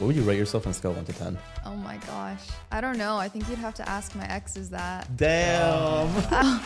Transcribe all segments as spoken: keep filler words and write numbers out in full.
What would you rate yourself on a scale of one to ten? Oh my gosh. I don't know. I think you'd have to ask my exes that. Damn. I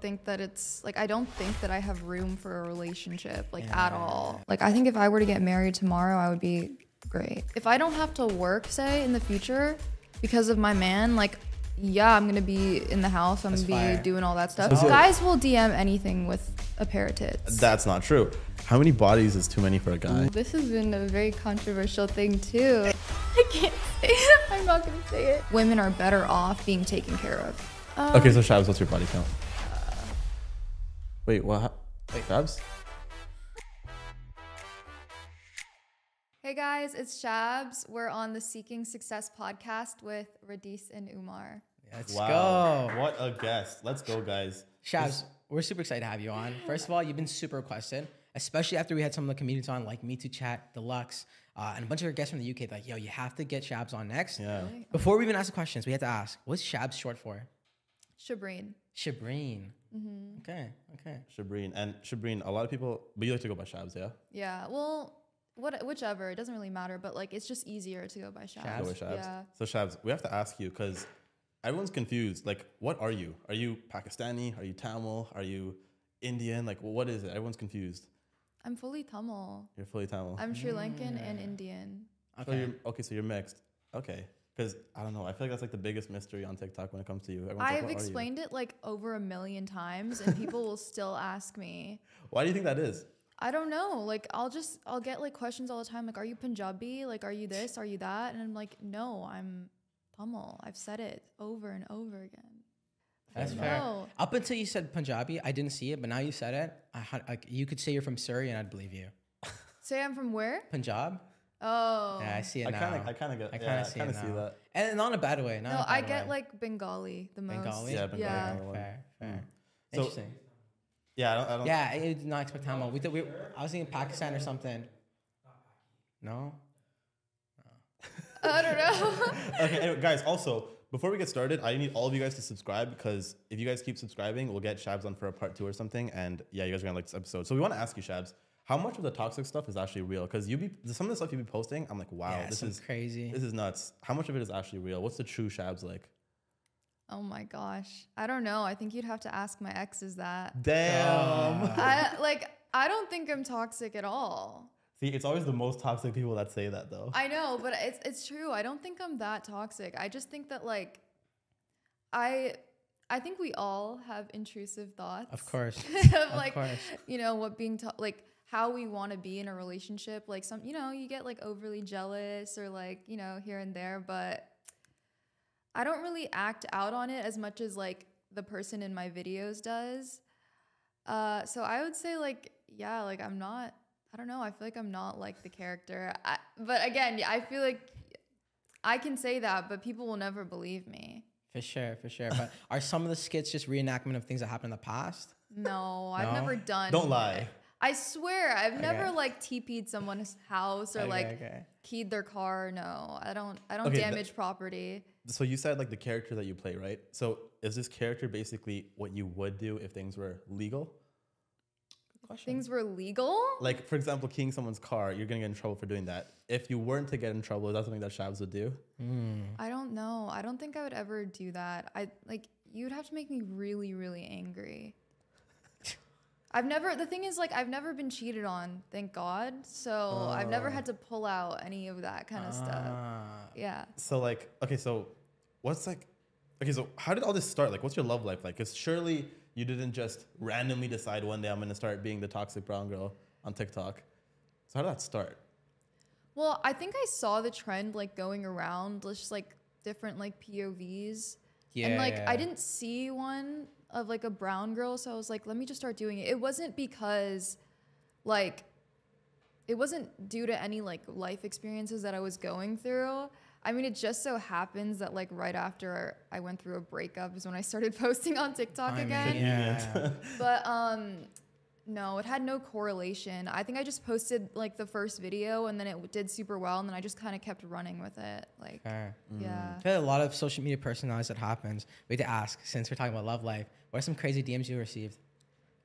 think that it's like, I don't think that I have room for a relationship, like yeah. at all. Like, I think if I were to get married tomorrow, I would be great. If I don't have to work, say, in the future because of my man, like, yeah, I'm gonna be in the house. I'm That's gonna be fire. doing all that stuff. So guys will D M anything with a pair of tits. That's not true. How many bodies is too many for a guy? This has been a very controversial thing too. I can't say it. I'm not gonna say it. Women are better off being taken care of. Um, okay, so Shabs, what's your body count? Uh, Wait, what? Wait, Shabs? Hey guys, it's Shabs. We're on the Seeking Success Podcast with Radies and Umar. Let's wow. go. What a guest. Let's go, guys. Shabs, this we're super excited to have you on. First of all, you've been super requested, especially after we had some of the comedians on like Me Too Chat Deluxe uh, and a bunch of our guests from the U K. Like, yo, you have to get Shabs on next. Yeah. Really? Before we even ask the questions, we had to ask, what's Shabs short for? Shabreen. Shabreen. Mm-hmm. Okay, okay. Shabreen. And Shabreen, a lot of people, but you like to go by Shabs, yeah? Yeah, well... What, whichever, it doesn't really matter, but like it's just easier to go by Shabs. Shabs. Go by Shabs. Yeah. So Shabs, we have to ask you because everyone's confused. Like, what are you? Are you Pakistani? Are you Tamil? Are you Indian? Like, what is it? Everyone's confused. I'm fully Tamil. You're fully Tamil. I'm Sri Lankan mm. and Indian. Okay. So you're, okay, so you're mixed. Okay. Because, I don't know, I feel like that's like the biggest mystery on TikTok when it comes to you. Everyone's I've like, explained you? it like over a million times and people will still ask me. Why do you think that is? I don't know. Like, I'll just, I'll get like questions all the time. Like, are you Punjabi? Like, are you this? Are you that? And I'm like, no, I'm Tamil. I've said it over and over again. That's fair. Know. Up until you said Punjabi, I didn't see it, but now you said it. I, I, you could say you're from Surrey and I'd believe you. Say I'm from where? Punjab. Oh. Yeah, I see it I now. Kinda, I kind of get I yeah, see, I it see that. And not in a bad way. Not no, I get way. like Bengali the most. Bengali? Yeah, Bengali. Yeah. Fair, fair. So, interesting. Yeah, I don't, I don't. Yeah, I did not expect Tamil. We, we, I was thinking Pakistan or something. No. no. I don't know. Okay, anyway, guys. Also, before we get started, I need all of you guys to subscribe because if you guys keep subscribing, we'll get Shabs on for a part two or something. And yeah, you guys are gonna like this episode. So we want to ask you, Shabs, how much of the toxic stuff is actually real? Because you be some of the stuff you be posting, I'm like, wow, yeah, this is crazy. This is nuts. How much of it is actually real? What's the true Shabs like? Oh my gosh. I don't know. I think you'd have to ask my exes that. Damn. Um, I, like, I don't think I'm toxic at all. See, it's always the most toxic people that say that, though. I know, but it's it's true. I don't think I'm that toxic. I just think that, like, I I think we all have intrusive thoughts. Of course. of, like, of course. You know, what being, to like, how we want to be in a relationship. Like, some, you know, you get, like, overly jealous or, like, you know, here and there, but... I don't really act out on it as much as like the person in my videos does. Uh, so I would say like, yeah, like I'm not, I don't know. I feel like I'm not like the character, I, but again, I feel like I can say that, but people will never believe me. For sure. For sure. But are some of the skits just reenactment of things that happened in the past? No, I've no? never done. Don't lie. I swear I've okay. never like T P'd someone's house or okay, like okay. keyed their car. No, I don't, I don't okay, damage property. So you said like the character that you play, right? So is this character basically what you would do if things were legal? Good question. Things were legal? Like for example, keying someone's car, you're gonna get in trouble for doing that. If you weren't to get in trouble, is that something that Shabs would do? Mm. I don't know. I don't think I would ever do that. I like you'd have to make me really, really angry. I've never, the thing is like, I've never been cheated on, thank God. So oh. I've never had to pull out any of that kind of ah. stuff. Yeah. So like, okay, so what's like, okay, so how did all this start? Like, what's your love life like? Because surely you didn't just randomly decide one day I'm going to start being the toxic brown girl on TikTok. So how did that start? Well, I think I saw the trend like going around, just like different like P O Vs. Yeah. And like, I didn't see one of like a brown girl. So I was like, let me just start doing it. It wasn't because like, it wasn't due to any like life experiences that I was going through. I mean, it just so happens that like right after I went through a breakup is when I started posting on TikTok I again. Mean, yeah. But um, no, it had no correlation. I think I just posted like the first video and then it did super well. And then I just kind of kept running with it. Like, Fair. yeah. Mm. A lot of social media personalities that happens. We have to ask, since we're talking about love life, what are some crazy D Ms you received?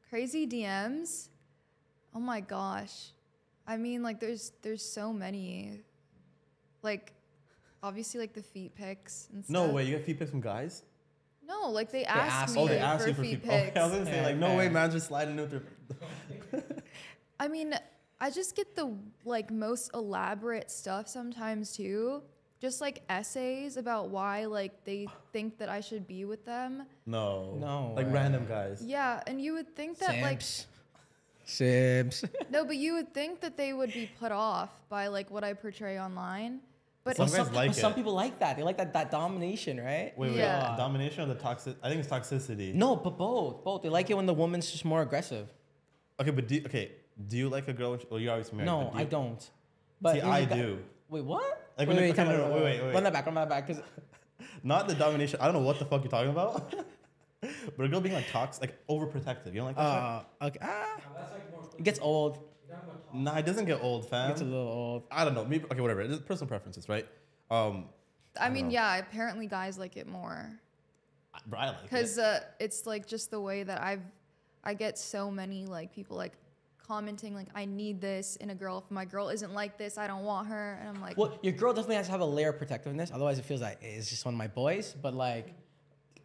Crazy D Ms? Oh my gosh. I mean, like there's, there's so many. like, obviously, like, the feet pics and stuff. No way, you get feet pics from guys? No, like, they, they asked, asked me oh, they asked for, for feet, feet pics. Okay, I was going to say, like, no way, man, just sliding in through. I mean, I just get the, like, most elaborate stuff sometimes, too. Just, like, essays about why, like, they think that I should be with them. No. No. Like, way. Random guys. Yeah, and you would think that, Sims. like... Sims. No, but you would think that they would be put off by, like, what I portray online. But some, some, like some people like that. They like that, that domination, right? Wait, wait, yeah. uh, domination or the toxic? I think it's toxicity. No, but both. Both. They like it when the woman's just more aggressive. Okay, but do, okay, do you like a girl? Or well, you're always married. No, do I don't. But see, I do. That, wait, what? Like wait, wait, kind of, wait, wait, wait. Run that back, run that back. Cause not the domination. I don't know what the fuck you're talking about. But a girl being like toxic, like overprotective. You don't like that? Uh, okay. Ah. No, that's like more it gets old. Nah, it doesn't get old, fam. It gets a little old. I don't know. Maybe, okay, whatever. It's personal preferences, right? Um, I, I mean, know. yeah, apparently guys like it more. I, I like it. Because uh, it's like just the way that I've, I get so many like people like, commenting like I need this in a girl. If my girl isn't like this, I don't want her. And I'm like, well, your girl definitely has to have a layer of protectiveness. Otherwise, it feels like it's just one of my boys. But like,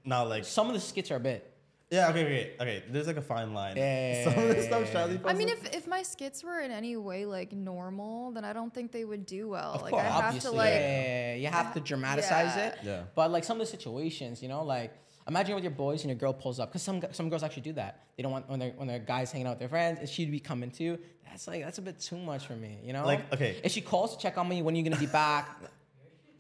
not like some of the skits are a bit. Yeah. Okay. Okay. Okay. There's like a fine line. Yeah. Some of the stuff Charlie. I mean, if if my skits were in any way like normal, then I don't think they would do well. Of like course, I have obviously. to like. Yeah. You have to dramatize yeah. it. Yeah. But like some of the situations, you know, like. Imagine with your boys and your girl pulls up because some some girls actually do that. They don't want when their when their guys hanging out with their friends and she'd be coming too. That's like that's a bit too much for me, you know. Like okay, if she calls to check on me, when are you gonna be back?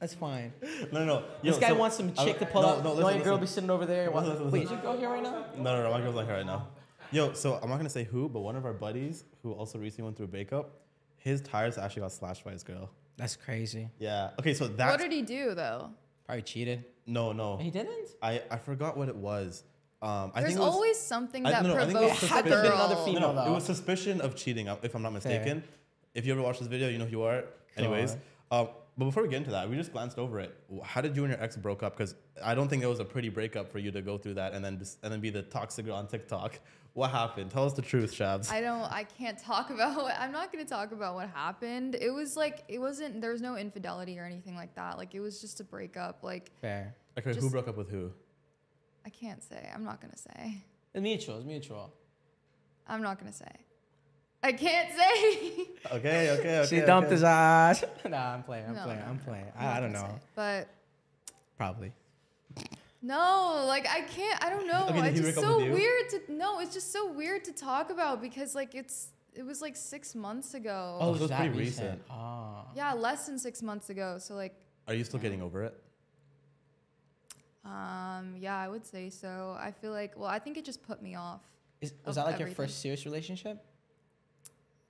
That's fine. No, no, no. Yo, this guy so, wants some chick I, to pull no, up. No, listen, your listen. girl be sitting over there. Listen, listen, Wait, listen. is your girl here right now? No, no, no. My girl's like her right now. Yo, so I'm not gonna say who, but one of our buddies who also recently went through a breakup, his tires actually got slashed by his girl. That's crazy. Yeah. Okay, so that's... What did he do though? Probably cheated. No, no. He didn't? I, I forgot what it was. Um, I There's think it was, always something I, that no, no, provokes a girl. Another female, no, no, it was suspicion of cheating, if I'm not mistaken. Fair. If you ever watch this video, you know who you are. Anyways, um, but before we get into that, we just glanced over it. How did you and your ex broke up? Because I don't think it was a pretty breakup for you to go through that and then and then be the toxic girl on TikTok. What happened? Tell us the truth, Shabs. I don't, I can't talk about, what, I'm not going to talk about what happened. It was like, it wasn't, there was no infidelity or anything like that. Like, it was just a breakup. Like, fair. Okay, just, who broke up with who? I can't say. I'm not going to say. It's mutual. It's mutual. I'm not going to say. I can't say. Okay, okay, okay. She okay. dumped his ass. Nah, I'm playing. I'm no, playing. No, I'm playing. No, I, I don't know. Say, but. Probably. No, like, I can't, I don't know. Okay, it's just so weird to, no, it's just so weird to talk about because, like, it's, it was, like, six months ago. Oh, it was pretty recent. recent. Oh. Yeah, less than six months ago, so, like. Are you still yeah. getting over it? Um, yeah, I would say so. I feel like, well, I think it just put me off. Is, was that, like, everything. your first serious relationship?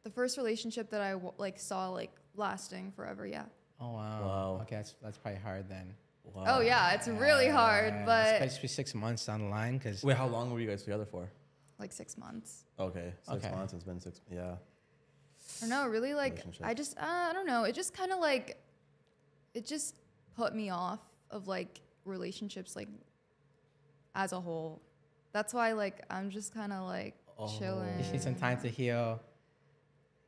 The first relationship that I, like, saw, like, lasting forever, yeah. Oh, wow. Wow. Okay, that's, that's probably hard then. Wow. Oh yeah, it's really yeah. hard, but it's supposed to be six months online. Cause wait, how long were you guys together for? Like six months. Okay, six okay. months. It's been six. Yeah. I don't know. Really, like I just uh, I don't know. It just kind of like it just put me off of like relationships like as a whole. That's why like I'm just kind of like oh. chilling. You need some time to heal.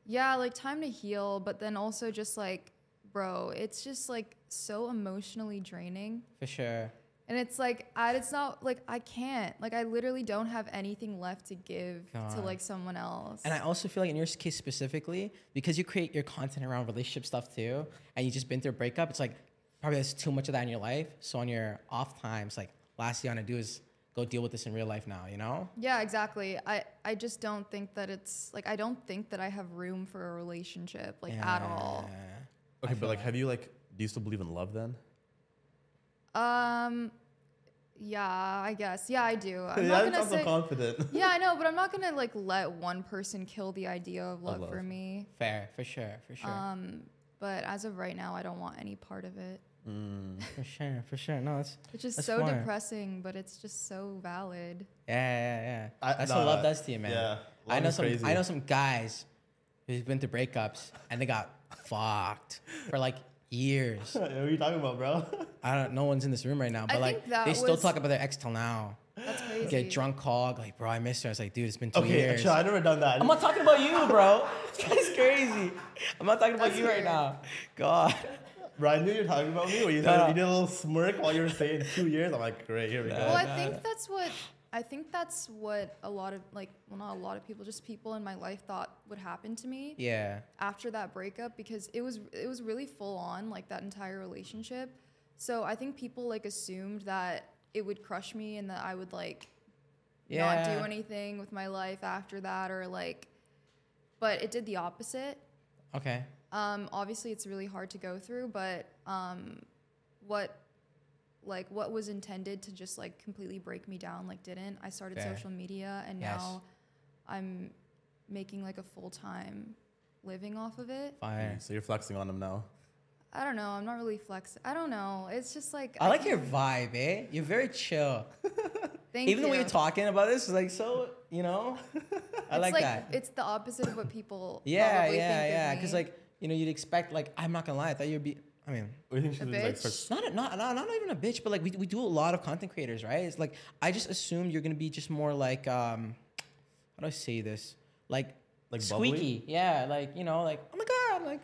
Yeah, like time to heal, but then also just like. Bro, it's just like so emotionally draining. For sure. And it's like, I, it's not like I can't. Like I literally don't have anything left to give God. to like someone else. And I also feel like in your case specifically, because you create your content around relationship stuff too, and you just been through a breakup, it's like probably there's too much of that in your life. So on your off times, like last thing I want to do is go deal with this in real life now, you know? Yeah, exactly. I, I just don't think that it's like, I don't think that I have room for a relationship like yeah. at all. Okay, but like, that. have you like, do you still believe in love then? Um, yeah, I guess. Yeah, I do. I'm yeah, not gonna sounds say, so confident. Yeah, I know, but I'm not gonna like let one person kill the idea of love, love for me. Fair, for sure, for sure. Um, but as of right now, I don't want any part of it. Mm. For sure, for sure. No, it's it's just so smart. depressing, but it's just so valid. Yeah, yeah, yeah. I, that's nah, what love does to you, man. Yeah, I know some. Crazy. I know some guys who've been through breakups and they got. Fucked for like years. What are you talking about, bro? I don't. No one's in this room right now, but I like they still talk about their ex till now. That's crazy. Get drunk, call like, bro, I missed her. I was like, dude, it's been two okay, years. Okay, I've never done that. I'm not talking about you, bro. That's crazy. I'm not talking about That's you weird. right now. God. Ryan, knew you were talking about me when you, no. said, you did a little smirk while you were saying two years. I'm like, great, here we no, go. Well, no, I think no. that's what I think that's what a lot of like, well, not a lot of people, just people in my life thought would happen to me. Yeah. After that breakup, because it was it was really full on, like that entire relationship. So I think people like assumed that it would crush me and that I would like yeah. not do anything with my life after that, or like, but it did the opposite. Okay. Um, obviously it's really hard to go through, but um, what like what was intended to just like completely break me down, like didn't. I started Fair. social media, and yes. now I'm making like a full-time living off of it. Fire. So you're flexing on them now. I don't know. I'm not really flex. I don't know. It's just like, I, I like your vibe, eh? You're very chill. Thank Even you. Even when you're talking about this, it's like, so, you know, I like, like that. It's the opposite of what people yeah, probably yeah, think yeah. of me. Cause like, you know, you'd expect, like, I'm not gonna lie, I thought you'd be, I mean, we think she's a bitch? Like, not, not, not, not even a bitch, but like we, we do a lot of content creators, right? It's like, I just assume you're gonna be just more like, um, how do I say this? Like, like squeaky. Bubbly? Yeah, like, you know, like, oh my God, like,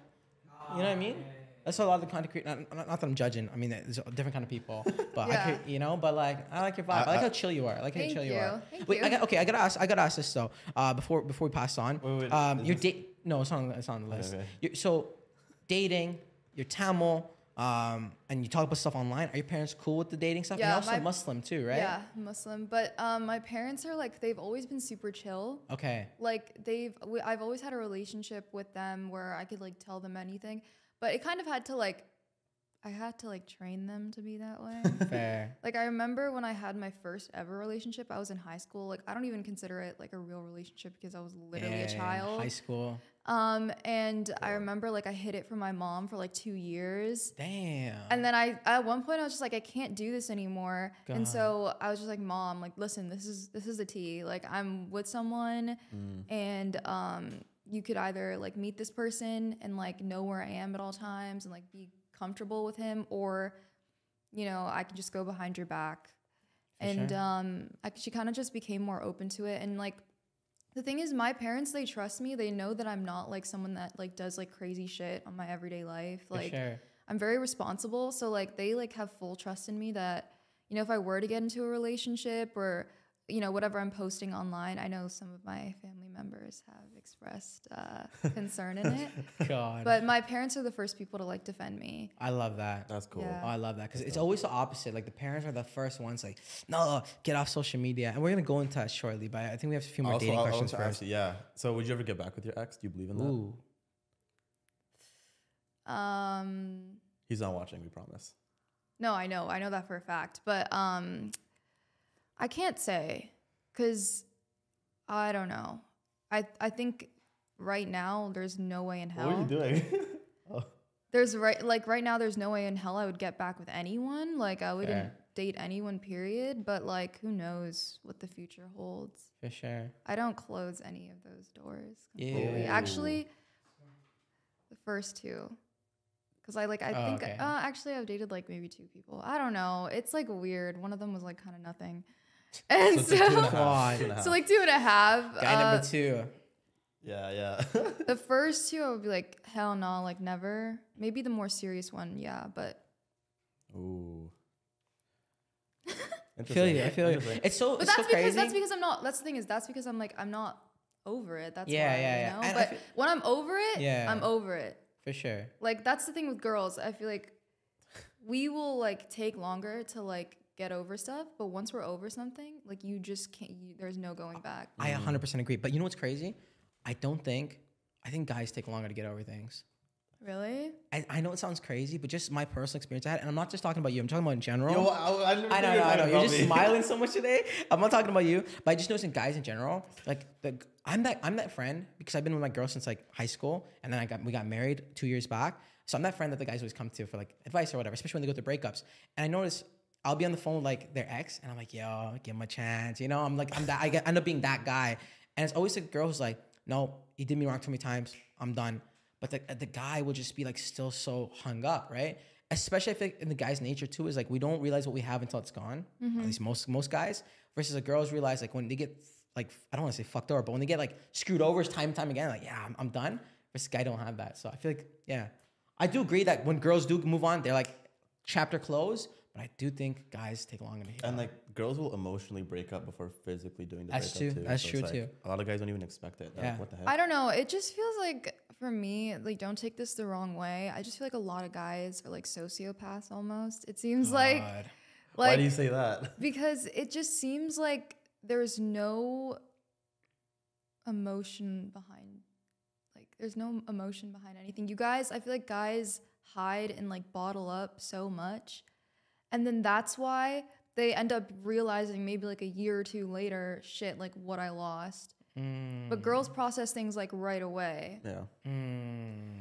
oh, you know what I mean? Yeah, yeah. That's a lot of the content creators, not, not, not that I'm judging, I mean, there's a different kind of people, but yeah. I could, you know, but like, I like your vibe, I, I like how chill you are, I like how chill you, you are. Thank wait, you. I got, okay, I gotta ask, I gotta ask this though, uh, before, before we pass on, wait, wait, um, your date, no, it's on, it's on the list. Okay. You're, so, dating, you're Tamil, um, and you talk about stuff online. Are your parents cool with the dating stuff? Yeah, you're also my, Muslim too, right? Yeah, Muslim. But um, my parents are like, they've always been super chill. Okay. Like they've, we, I've always had a relationship with them where I could like tell them anything, but it kind of had to like, I had to like train them to be that way. Fair. Like I remember when I had my first ever relationship, I was in high school. Like I don't even consider it like a real relationship because I was literally yeah, a child. High school. Um, and cool. I remember like I hid it from my mom for like two years. Damn. And then I, at one point I was just like, I can't do this anymore. God. And so I was just like, Mom, like, listen, this is, this is the tea. Like I'm with someone mm. and, um, you could either like meet this person and like know where I am at all times and like be comfortable with him, or you know, I could just go behind your back. For and sure. um I, she kind of just became more open to it. And like the thing is, my parents, they trust me. They know that I'm not like someone that like does like crazy shit on my everyday life. For like sure. I'm very responsible, so like they like have full trust in me that, you know, if I were to get into a relationship or you know, whatever I'm posting online, I know some of my family members have expressed uh, concern in it. God. But my parents are the first people to like defend me. I love that. That's cool. Yeah. Oh, I love that because it's always cool. the opposite. Like the parents are the first ones like, no, get off social media. And we're gonna go into that shortly, but I think we have a few more also, dating I'll, questions I'll first. Ask you, yeah. So would you ever get back with your ex? Do you believe in that? Ooh. Um. He's not watching. We promise. No, I know. I know that for a fact, but um. I can't say, because I don't know. I I think right now there's no way in hell. What are you doing? oh. There's right like right now there's no way in hell I would get back with anyone. Like I wouldn't Fair. date anyone, period. But like who knows what the future holds? For sure. I don't close any of those doors completely. Ew. Actually, the first two. Cause I like I oh, think okay. uh, actually I've dated like maybe two people. I don't know. It's like weird. One of them was like kind of nothing. And so, so, like and and so like two and a half. Guy uh, number two. Yeah, yeah. The first two I would be like, hell no, like never. Maybe the more serious one, yeah, but. Ooh. I feel you. I feel you. It's so. But it's that's so because crazy. that's because I'm not. That's the thing is that's because I'm like I'm not over it. That's yeah, why, yeah, you know? yeah. But feel, when I'm over it, yeah. I'm over it. For sure. Like that's the thing with girls. I feel like we will like take longer to like. Get over stuff, but once we're over something, like you just can't. You, there's no going back. I one hundred percent agree. But you know what's crazy? I don't think. I think guys take longer to get over things. Really? I, I know it sounds crazy, but just my personal experience I had, and I'm not just talking about you. I'm talking about in general. Yo, I, I, I know, I know. You're just me. smiling so much today. I'm not talking about you, but I just noticed in guys in general. Like the I'm that I'm that friend because I've been with my girl since like high school, and then I got we got married two years back. So I'm that friend that the guys always come to for like advice or whatever, especially when they go through breakups. And I noticed. I'll be on the phone with like their ex, and I'm like, yo, give him a chance, you know. I'm like, I'm that. I get, end up being that guy, and it's always the girl who's like, no, he did me wrong too many times. I'm done. But the the guy will just be like, still so hung up, right? Especially I feel like in the guy's nature too is like we don't realize what we have until it's gone. Mm-hmm. At least most most guys. Versus the girls realize like when they get like I don't want to say fucked over, but when they get like screwed over time and time again, like yeah, I'm, I'm done. Versus guy don't have that, so I feel like yeah. I do agree that when girls do move on, they're like chapter close. But I do think guys take longer to heal. And, like, girls will emotionally break up before physically doing the breakup, too. That's true, too. A lot of guys don't even expect it. Yeah. Like, what the heck? I don't know. It just feels like, for me, like, don't take this the wrong way. I just feel like a lot of guys are, like, sociopaths almost. It seems like, like... Why do you say that? Because it just seems like there's no emotion behind... Like, there's no emotion behind anything. You guys, I feel like guys hide and, like, bottle up so much. And then that's why they end up realizing maybe like a year or two later, shit, like what I lost. Mm. But girls process things like right away. Yeah. Mm.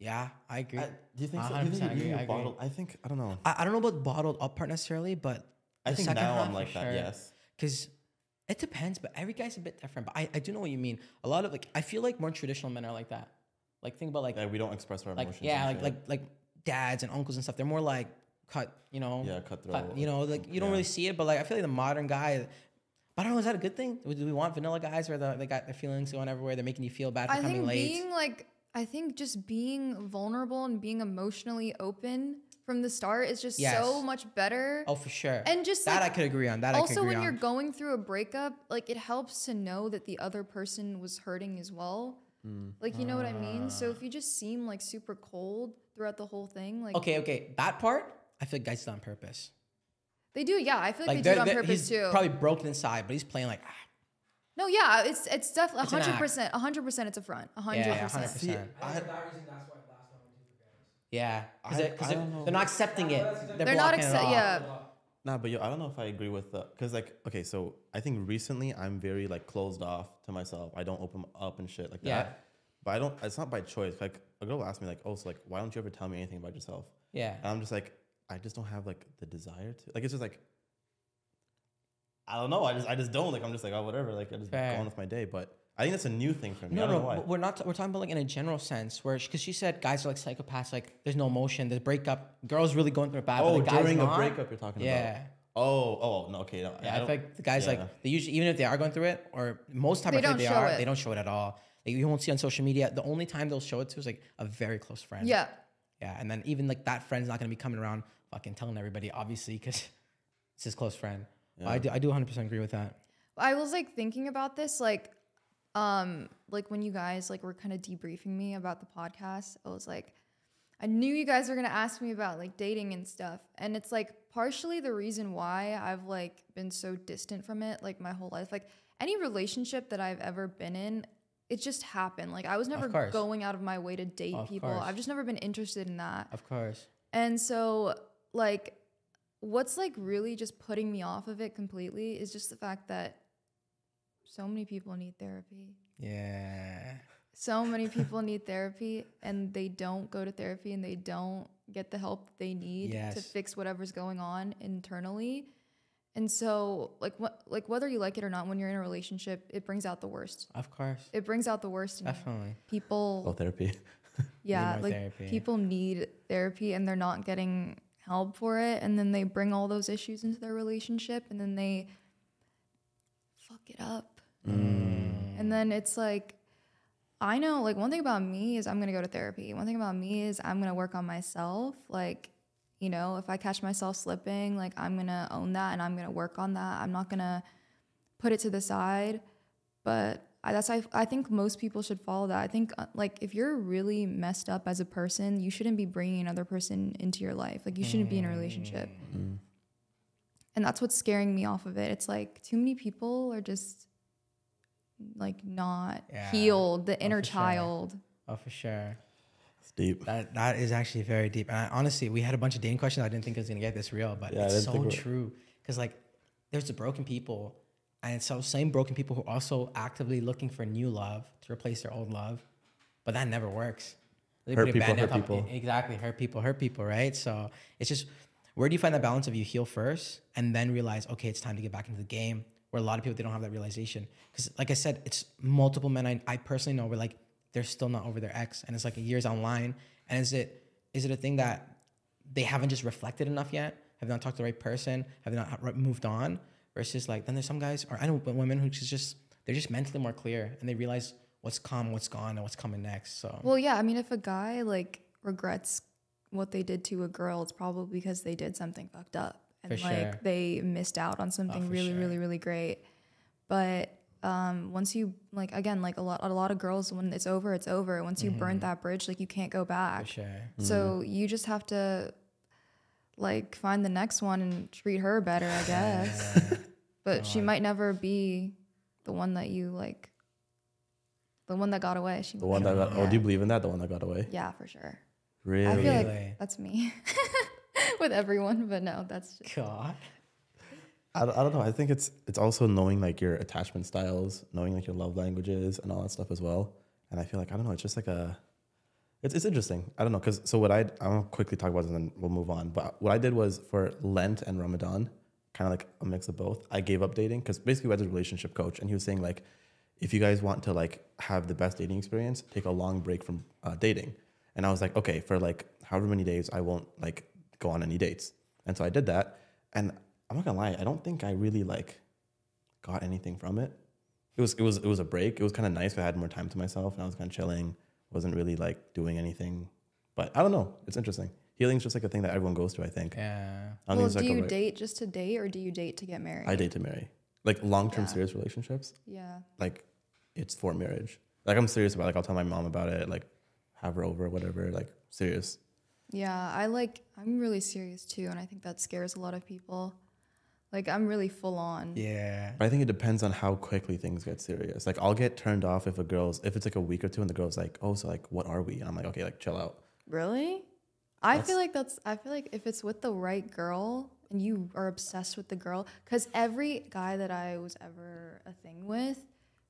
Yeah, I agree. I, do you think so? You think you I, bottled, I think, I don't know. I, I don't know about bottled up part necessarily, but I think now I'm like that, sure. Yes. Because it depends, but every guy's a bit different. But I, I do know what you mean. A lot of like, I feel like more traditional men are like that. Like think about like. Yeah, we don't express our like, emotions. Yeah, like, like, like dads and uncles and stuff. They're more like. Cut, you know, yeah, cutthroat. Cut, you know, like you don't yeah. really see it, but like I feel like the modern guy. But I don't know, is that a good thing? Do we want vanilla guys where the, they got their feelings going everywhere? They're making you feel bad for I coming late. I think being like, I think just being vulnerable and being emotionally open from the start is just yes. so much better. Oh, for sure. And just that like, I could agree on. That also I could agree when you're on. Going through a breakup, like it helps to know that the other person was hurting as well. Mm. Like you know uh. what I mean. So if you just seem like super cold throughout the whole thing, like okay, okay, that part. I feel like guys do it on purpose. They do, yeah. I feel like, like they do it on purpose he's too. He's probably broken inside, but he's playing like. Ah. No, yeah, it's it's definitely one hundred percent, one hundred percent. It's a front, one hundred percent. Yeah, one hundred percent. I think for that reason, that's why the last one was for guys. Yeah, because they're, they're, they're not accepting it. They're, they're not accepting. Yeah. Nah, but yo, I don't know if I agree with the because like okay, so I think recently I'm very like closed off to myself. I don't open up and shit like yeah. that. But I don't. It's not by choice. Like a girl asked me like, oh, so like why don't you ever tell me anything about yourself? Yeah. And I'm just like. I just don't have like the desire to like it's just like I don't know I just I just don't like I'm just like oh whatever like I just Fair. Go on with my day but I think that's a new thing for me. No, I don't no, know why. We're not we're talking about like in a general sense where because she, she said guys are like psychopaths like there's no emotion the breakup girls really going through a bad oh guys during not. A breakup you're talking yeah. about oh oh no okay no, yeah I, I feel like the guys yeah. like they usually even if they are going through it or most time they I think they are it. They don't show it at all like, you won't see on social media the only time they'll show it to is like a very close friend yeah yeah and then even like that friend's not gonna be coming around. Fucking telling everybody, obviously, because it's his close friend. Yeah. I do, I do one hundred percent agree with that. I was like thinking about this, like, um, like when you guys like were kind of debriefing me about the podcast, I was like, I knew you guys were gonna ask me about like dating and stuff, and it's like partially the reason why I've like been so distant from it, like my whole life. Like any relationship that I've ever been in, it just happened. Like I was never going out of my way to date of people. Course. I've just never been interested in that. Of course. And so. Like, what's like really just putting me off of it completely is just the fact that so many people need therapy. Yeah. So many people need therapy and they don't go to therapy and they don't get the help they need yes. to fix whatever's going on internally. And so like what, like whether you like it or not, when you're in a relationship, it brings out the worst. Of course. It brings out the worst. Definitely. People. Well, therapy. Yeah. Like therapy. People need therapy and they're not getting help for it, and then they bring all those issues into their relationship, and then they fuck it up. Mm. And then it's like, I know, like, one thing about me is I'm going to go to therapy. One thing about me is I'm going to work on myself. Like, you know, if I catch myself slipping, like, I'm going to own that, and I'm going to work on that. I'm not going to put it to the side. But I, that's I, I think most people should follow that. I think uh, like if you're really messed up as a person, you shouldn't be bringing another person into your life. Like you shouldn't mm. be in a relationship. Mm. And that's what's scaring me off of it. It's like too many people are just like not yeah. healed, the oh, inner child. Sure. Oh, for sure. It's deep. That, that is actually very deep. And I, honestly, we had a bunch of dating questions. I didn't think it was going to get this real, but yeah, it's so true. Because like there's the broken people. And so same broken people who are also actively looking for new love to replace their old love. But that never works. They hurt people, hurt people. Exactly, hurt people, hurt people, right? So it's just, where do you find that balance of you heal first and then realize, okay, it's time to get back into the game, where a lot of people, they don't have that realization. Because like I said, it's multiple men I, I personally know where like, they're still not over their ex. And it's like a year's online. And is it is it a thing that they haven't just reflected enough yet? Have they not talked to the right person? Have they not moved on? Versus like, then there's some guys, or I know women who just, they're just mentally more clear and they realize what's come, what's gone, and what's coming next. So well, yeah, I mean, if a guy like regrets what they did to a girl, it's probably because they did something fucked up and for like sure. they missed out on something oh, really, sure. really, really great. But um, once you like again, like a lot, a lot of girls, when it's over, it's over. Once you mm-hmm. burn that bridge, like you can't go back. For sure. Mm-hmm. So you just have to like find the next one and treat her better, I guess. Yeah. But God. She might never be the one that you like. The one that got away. She the one that got. Yeah. Oh, do you believe in that? The one that got away. Yeah, for sure. Really? I feel like that's me with everyone, but no, that's just God. I, I don't know. I think it's it's also knowing like your attachment styles, knowing like your love languages and all that stuff as well. And I feel like I don't know. It's just like a. It's it's interesting. I don't know because so what I I'll quickly talk about it and then we'll move on. But what I did was for Lent and Ramadan, kind of like a mix of both. I gave up dating because basically we had a relationship coach and he was saying like, if you guys want to like have the best dating experience, take a long break from uh, dating. And I was like, okay, for like however many days, I won't like go on any dates. And so I did that. And I'm not gonna lie, I don't think I really like got anything from it. It was it was it was a break. It was kind of nice. I had more time to myself, and I was kind of chilling. Wasn't really like doing anything. But I don't know. It's interesting. Healing's just like a thing that everyone goes to, I think. Yeah. I well, do like you right... date just to date, or do you date to get married? I date to marry. Like long-term yeah. serious relationships. Yeah. Like it's for marriage. Like I'm serious about it. Like I'll tell my mom about it. Like have her over, whatever, like serious. Yeah, I like, I'm really serious too. And I think that scares a lot of people. Like I'm really full on. Yeah. But I think it depends on how quickly things get serious. Like I'll get turned off if a girl's, if it's like a week or two and the girl's like, oh, so like, what are we? And I'm like, okay, like chill out. Really? I that's, feel like that's, I feel like if it's with the right girl and you are obsessed with the girl, because every guy that I was ever a thing with,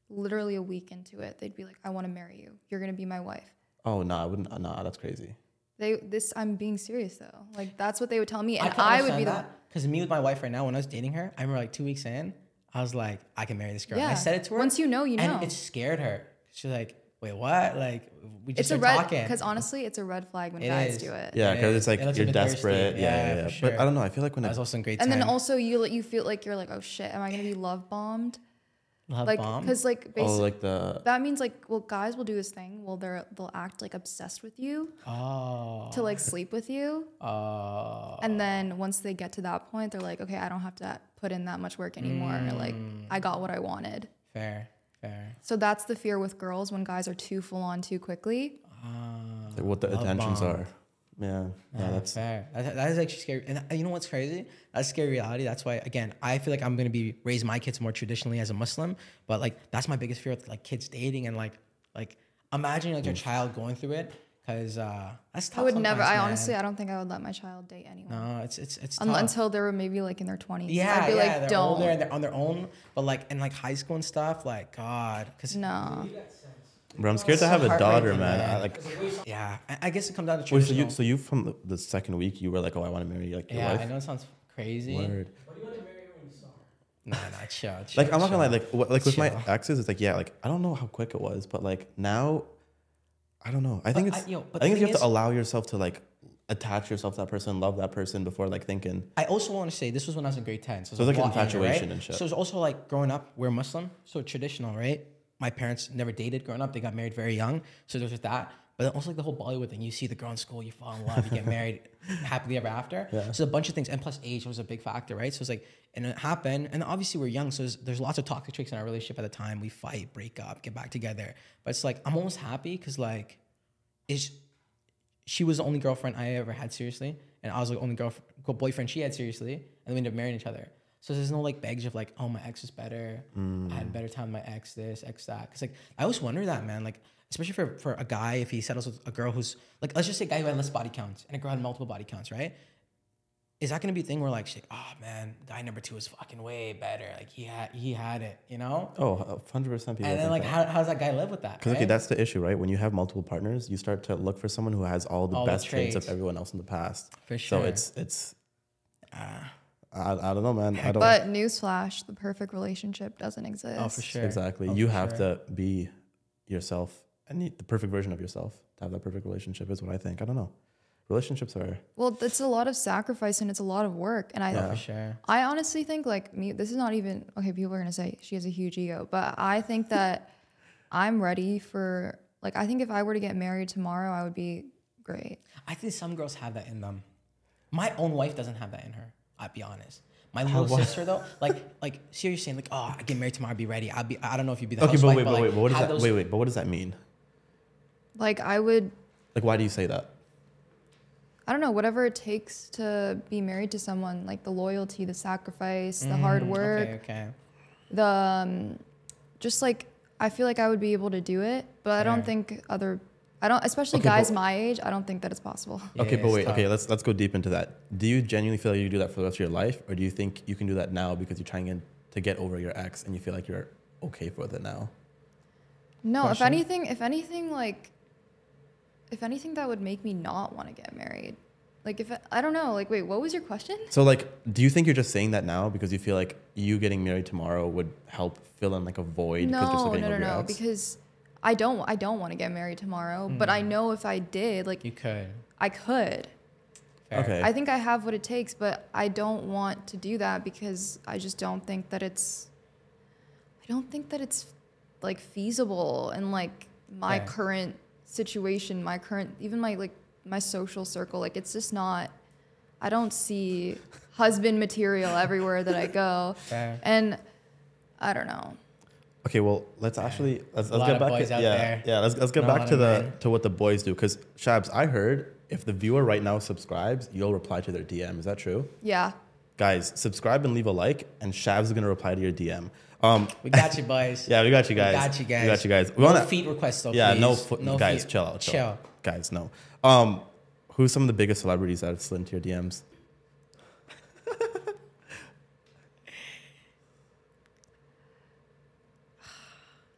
literally a week into it, they'd be like, I want to marry you. You're going to be my wife. Oh, no, nah, I wouldn't. Nah, that's crazy. They this I'm being serious, though. Like, that's what they would tell me. And I, I would be that. Because me with my wife right now, when I was dating her, I remember like two weeks in, I was like, I can marry this girl. Yeah. And I said it to her. Once you know, you know. And it scared her. She's like, wait, what? Like, we just started talking. Because honestly, it's a red flag when it guys is. do it. Yeah, because it it's like it you're desperate. Yeah, yeah, yeah, yeah. Sure. But I don't know. I feel like when I was also in grade ten. And then also you you feel like you're like, oh, shit, am I going to be love bombed? Love like, bomb? Cause like, basically, oh, like the... that means like, well, guys will do this thing. Well, they're they'll act like obsessed with you, oh, to like sleep with you. Oh, and then once they get to that point, they're like, okay, I don't have to put in that much work anymore. Mm. Like, I got what I wanted. Fair, fair. So that's the fear with girls when guys are too full on too quickly. Oh, like what the attentions bomb. are. Yeah, yeah, yeah, that's fair. That, that is actually scary. And you know what's crazy? That's scary reality. That's why, again, I feel like I'm going to be raise my kids more traditionally as a Muslim. But like, that's my biggest fear with like kids dating and like, like imagine like your child going through it. Cause uh, that's tough. I would never. I man. honestly, I don't think I would let my child date anyone. No, it's it's it's Un- tough. Until they were maybe like in their twenties. Yeah, I'd be yeah, like, they're don't. Older and they're on their own. But like in like high school and stuff, like God, cause no. Bro, I'm scared it's to have so a daughter, man. man. I, like, yeah, I, I guess it comes down to traditional. Wait, so you, so you from the, the second week, you were like, oh, I want to marry like your yeah, wife. Yeah, I know it sounds crazy. Word. What do you want to marry when you saw her? Nah, nah, chill, chill. Like, I'm not gonna lie, like, what, like with chill. my exes, it's like, yeah, like, I don't know how quick it was, but like now, I don't know. I think but it's, I, you know, but I think you have is, to allow yourself to like attach yourself to that person, love that person before like thinking. I also want to say this was when I was in grade ten, so, so it was like infatuation anger, right? and shit. So it's also like growing up, we're Muslim, so traditional, right? My parents never dated growing up. They got married very young. So there's just that. But then also like the whole Bollywood thing. You see the girl in school, you fall in love, you get married happily ever after. Yeah. So a bunch of things. And plus age was a big factor, right? So it's like, and it happened. And obviously we're young. So there's, there's lots of toxic tricks in our relationship at the time. We fight, break up, get back together. But it's like, I'm almost happy because like, it's, she was the only girlfriend I ever had seriously. And I was the only girlfriend, boyfriend she had seriously. And we ended up marrying each other. So there's no like baggage of like, oh, my ex is better. Mm. I had a better time with my ex, this, ex, that. Because like, I always wonder that, man. Like, especially for, for a guy, if he settles with a girl who's like, let's just say a guy who had less body counts and a girl had multiple body counts, right? Is that going to be a thing where like, she's like, oh, man, guy number two is fucking way better. Like, he had he had it, you know? Oh, one hundred percent people. And then like, how, how does that guy live with that? Because right? Okay, that's the issue, right? When you have multiple partners, you start to look for someone who has all the all best the traits. traits of everyone else in the past. For sure. So it's, it's, ah. Uh, I, I don't know, man. I don't but newsflash, the perfect relationship doesn't exist. Oh, for sure. Exactly. Oh, you have sure. to be yourself and the perfect version of yourself to have that perfect relationship is what I think. I don't know. Relationships are... Well, it's a lot of sacrifice and it's a lot of work. And I yeah. for sure. I honestly think like me, this is not even... Okay, people are going to say she has a huge ego, but I think that I'm ready for, like, I think if I were to get married tomorrow, I would be great. I think some girls have that in them. My own wife doesn't have that in her, I'll be honest. My little oh, sister though, like, like seriously, saying like, oh, I get married tomorrow, I'll be ready. I'll be, I don't know if you'd be the okay, housewife, but wait, but wait, like, but what does that, those... wait, wait, but what does that mean? Like, I would. Like, why do you say that? I don't know, whatever it takes to be married to someone, like the loyalty, the sacrifice, the mm, hard work, okay, okay. the, um, just like, I feel like I would be able to do it, but I don't yeah. think other, I don't, especially okay, guys my age, I don't think that it's possible. Yeah, okay, but wait, tough. okay, let's let's go deep into that. Do you genuinely feel like you do that for the rest of your life, or do you think you can do that now because you're trying to get over your ex and you feel like you're okay with it now? No, Question? if anything, if anything, like, if anything, that would make me not want to get married. Like, if, I don't know, like, wait, what was your question? So, like, do you think you're just saying that now because you feel like you getting married tomorrow would help fill in, like, a void? No, no, no, no, because I don't, I don't want to get married tomorrow, mm. but I know if I did, like... You could. I could. Fair. Okay. I think I have what it takes, but I don't want to do that because I just don't think that it's... I don't think that it's, like, feasible in, like, my Fair. current situation, my current... Even my, like... my social circle, like, it's just not, I don't see husband material everywhere that I go. Fair. And I don't know. Okay, well, let's Fair. actually, let's, let's get back to, yeah, there. yeah, let's, let's get not back to the, men. to what the boys do. Cause Shabs, I heard if the viewer right now subscribes, you'll reply to their D M. Is that true? Yeah. Guys, subscribe and leave a like, and Shabs is going to reply to your D M. Um, we got you, boys. Yeah, we got you guys. We got you guys. We got you guys. We no wanna, feet requests, though, Yeah, please. no foot. No guys, feet. chill out. Chill. chill. Guys, no. Um, who's some of the biggest celebrities that have slid into your D Ms?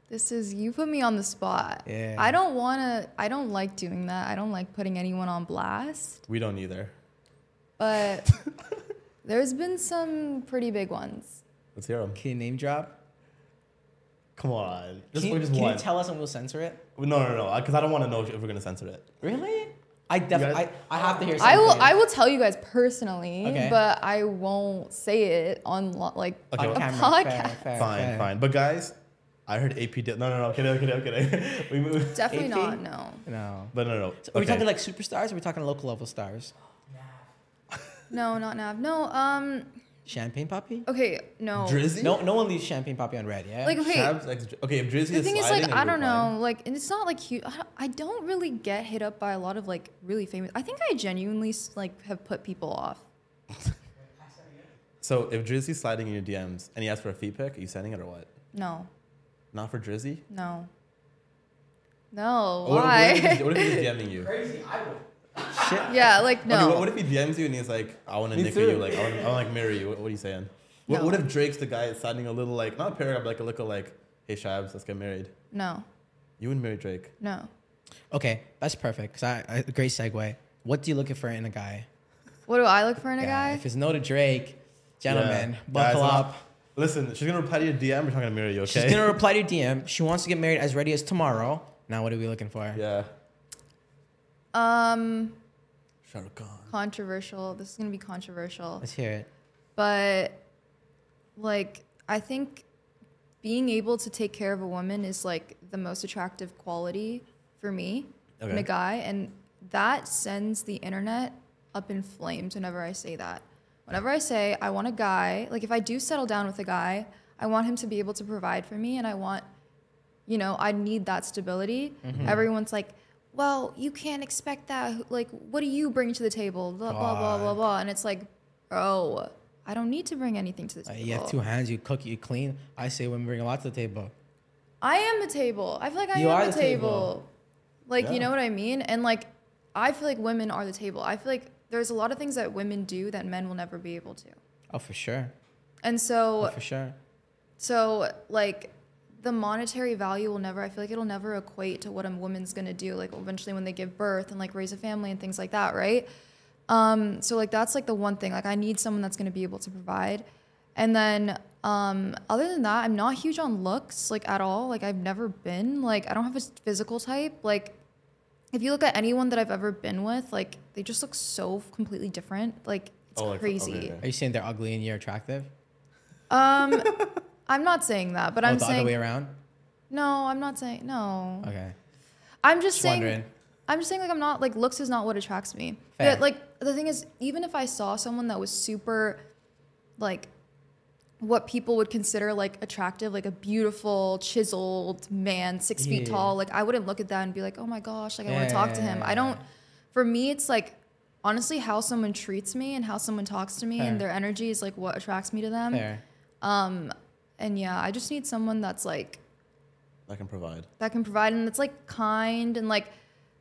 This is, you put me on the spot. Yeah. I don't want to, I don't like doing that. I don't like putting anyone on blast. We don't either. But there's been some pretty big ones. Let's hear them. Can you name drop? Come on. Just, can you, just can you tell us and we'll censor it? No, no, no. Because I, I don't want to know if we're going to censor it. Really? I definitely... I, I have to hear something. I will, I will tell you guys personally, okay. but I won't say it on, like, okay, on camera. podcast. Fair, fair, fine, fair. fine. But guys, I heard A P... Did, no, no, no. I'm kidding, I'm kidding, I'm kidding. we moved. Definitely not, no. No. But no, no. So okay. Are we talking, like, superstars, or are we talking local level stars? No, not Nav. No, um... Champagne Poppy? Okay, no. Drizzy? No, no one leaves Champagne Poppy on red, yeah? Like, okay. Shabs, like, okay, if Drizzy the thing is, sliding, is like, I don't know. Like, and it's not like huge. I don't, I don't really get hit up by a lot of, like, really famous. I think I genuinely, like, have put people off. So if Drizzy's sliding in your D Ms and he asks for a feet pic, are you sending it or what? No. Not for Drizzy? No. No. Or why? What if, what if he's DMing you? Crazy. I would. Shit. Yeah, like, no. Okay, what, what if he D Ms you and he's like, I want to nick you, like, I want to like, marry you? What, what are you saying? What, no. what if Drake's the guy signing a little, like, not a paragraph, but like a little, like, hey, Shabs, let's get married? No. You wouldn't marry Drake? No. Okay, that's perfect. Cause I, I, great segue. What do you look for in a guy? What do I look for in a yeah, guy? If it's no to Drake, gentlemen, yeah. buckle Guys, up. Listen, she's going to reply to your D M, we're not going to marry you, okay? She's going to reply to your D M. She wants to get married as ready as tomorrow. Now, what are we looking for? Yeah. Um, controversial. This is gonna be controversial. Let's hear it. But, like, I think being able to take care of a woman is, like, the most attractive quality for me okay. in a guy, and that sends the internet up in flames whenever I say that. Whenever I say I want a guy, like, if I do settle down with a guy, I want him to be able to provide for me, and I want, you know, I need that stability. Mm-hmm. Everyone's like, well, you can't expect that. Like, what do you bring to the table? Blah, blah, blah, blah, blah. And it's like, bro, I don't need to bring anything to the table. Uh, you have two hands. You cook, you clean. I say women bring a lot to the table. I am the table. I feel like I you am the, the table. table. Like, yeah. you know what I mean? And, like, I feel like women are the table. I feel like there's a lot of things that women do that men will never be able to. Oh, for sure. And so... Oh, for sure. So, like... the monetary value will never, I feel like it'll never equate to what a woman's gonna do, like, eventually when they give birth and, like, raise a family and things like that, right? Um, so, like, that's, like, the one thing. Like, I need someone that's gonna be able to provide. And then, um, other than that, I'm not huge on looks, like, at all. Like, I've never been. Like, I don't have a physical type. Like, if you look at anyone that I've ever been with, like, they just look so completely different. Like, it's oh, crazy. Like, okay, yeah. Are you saying they're ugly and you're attractive? Um... I'm not saying that, but oh, I'm the saying... the other way around? No, I'm not saying no. Okay. I'm just, just saying. Wondering. I'm just saying, like, I'm not like looks is not what attracts me. Fair. But like the thing is, even if I saw someone that was super, like, what people would consider like attractive, like a beautiful, chiseled man, six yeah. feet tall, like I wouldn't look at that and be like, oh my gosh, like I yeah. want to talk to him. I don't. For me, it's like honestly how someone treats me and how someone talks to me Fair. And their energy is like what attracts me to them. Fair. Um, and yeah, I just need someone that's like. That can provide. That can provide, and it's like kind and like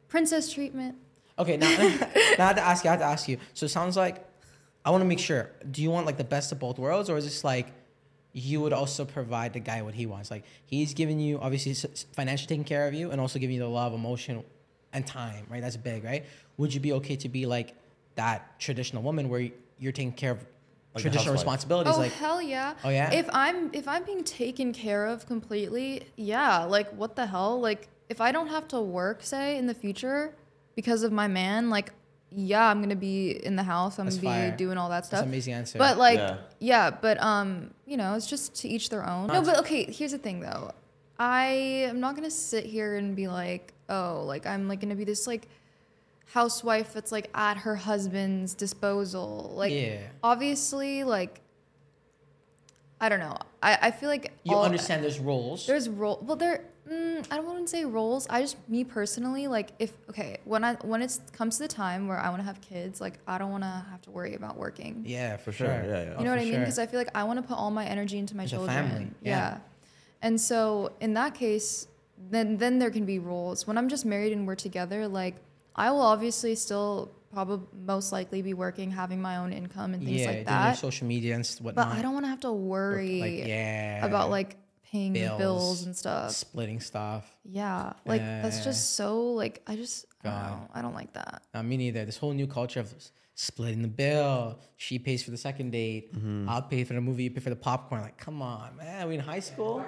princess treatment. Okay, now, now I have to ask you. I have to ask you. So it sounds like I want to make sure. Do you want like the best of both worlds, or is this like you would also provide the guy what he wants? Like he's giving you obviously financially taking care of you, and also giving you the love, emotion, and time. Right? That's big, right? Would you be okay to be like that traditional woman where you're taking care of? Like traditional responsibilities. Oh, like, hell yeah. Oh yeah. If I'm if I'm being taken care of completely, yeah. Like what the hell? Like if I don't have to work, say, in the future because of my man, like yeah, I'm gonna be in the house. I'm That's gonna fire. Be doing all that stuff. That's an amazing answer. But like yeah. yeah, but um, you know, it's just to each their own. No, but okay, here's the thing though. I am not gonna sit here and be like, oh, like I'm like gonna be this like housewife that's like at her husband's disposal, like yeah. obviously, like I don't know. I, I feel like you all, understand there's roles. There's role. Well, there. Mm, I don't want to say roles. I just me personally, like if okay, when I when it comes to the time where I want to have kids, like I don't want to have to worry about working. Yeah, for sure. Yeah, yeah. You oh, know what I mean? Because sure. I feel like I want to put all my energy into my As children. A family. Yeah. yeah, and so in that case, then then there can be roles. When I'm just married and we're together, like. I will obviously still probably most likely be working, having my own income and things yeah, like that. Yeah, social media and whatnot. But I don't want to have to worry like, yeah, about like paying bills, bills and stuff. Splitting stuff. Yeah, like yeah. that's just so like, I just, I don't, know, I don't like that. No, me neither. This whole new culture of splitting the bill. She pays for the second date. Mm-hmm. I'll pay for the movie, you pay for the popcorn. Like, come on, man, are we in high school?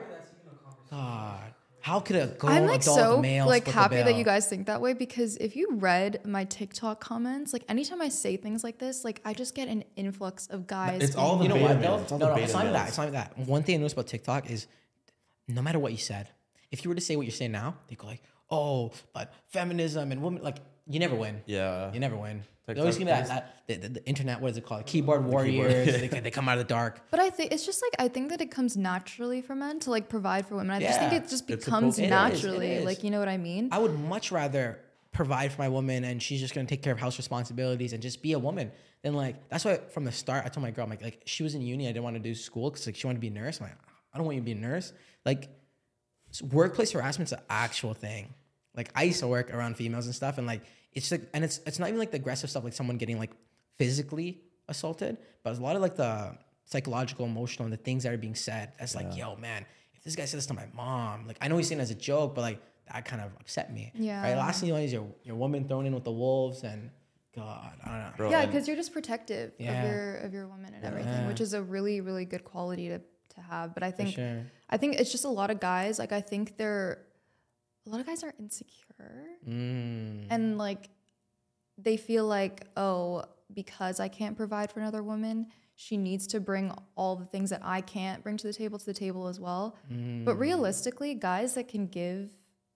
God. How could a girl, I'm like adult so male like happy that you guys think that way, because if you read my TikTok comments, like anytime I say things like this, like I just get an influx of guys. It's all the you know what? No, no, no, it's not that. It's not that. One thing I noticed about TikTok is, no matter what you said, if you were to say what you're saying now, they go like, "Oh, but feminism and women," like you never win. Yeah, you never win. They always give me that, that the, the, the internet. What is it called? Keyboard warriors. The keyboard. they, they come out of the dark. But I think it's just like I think that it comes naturally for men to like provide for women. I yeah. just think it just becomes it naturally. Is, like you know what I mean? I would much rather provide for my woman and she's just gonna take care of house responsibilities and just be a woman. Then like that's why from the start I told my girl, I'm like like she was in uni. I didn't want to do school because like she wanted to be a nurse. I'm like, I don't want you to be a nurse. Like workplace harassment's an actual thing. Like I used to work around females and stuff, and like. It's like, and it's it's not even like the aggressive stuff, like someone getting like physically assaulted, but a lot of like the psychological, emotional, and the things that are being said. That's yeah. like, yo, man, if this guy said this to my mom, like I know he's saying it as a joke, but like that kind of upset me. Yeah. Right. Last thing you want is your your woman thrown in with the wolves, and God, I don't know. Bro, yeah, because you're just protective yeah. of your of your woman and yeah. everything, which is a really really good quality to to have. But I think sure. I think it's just a lot of guys. Like I think they're. A lot of guys are insecure mm. and like they feel like, oh, because I can't provide for another woman, she needs to bring all the things that I can't bring to the table to the table as well. Mm. But realistically, guys that can give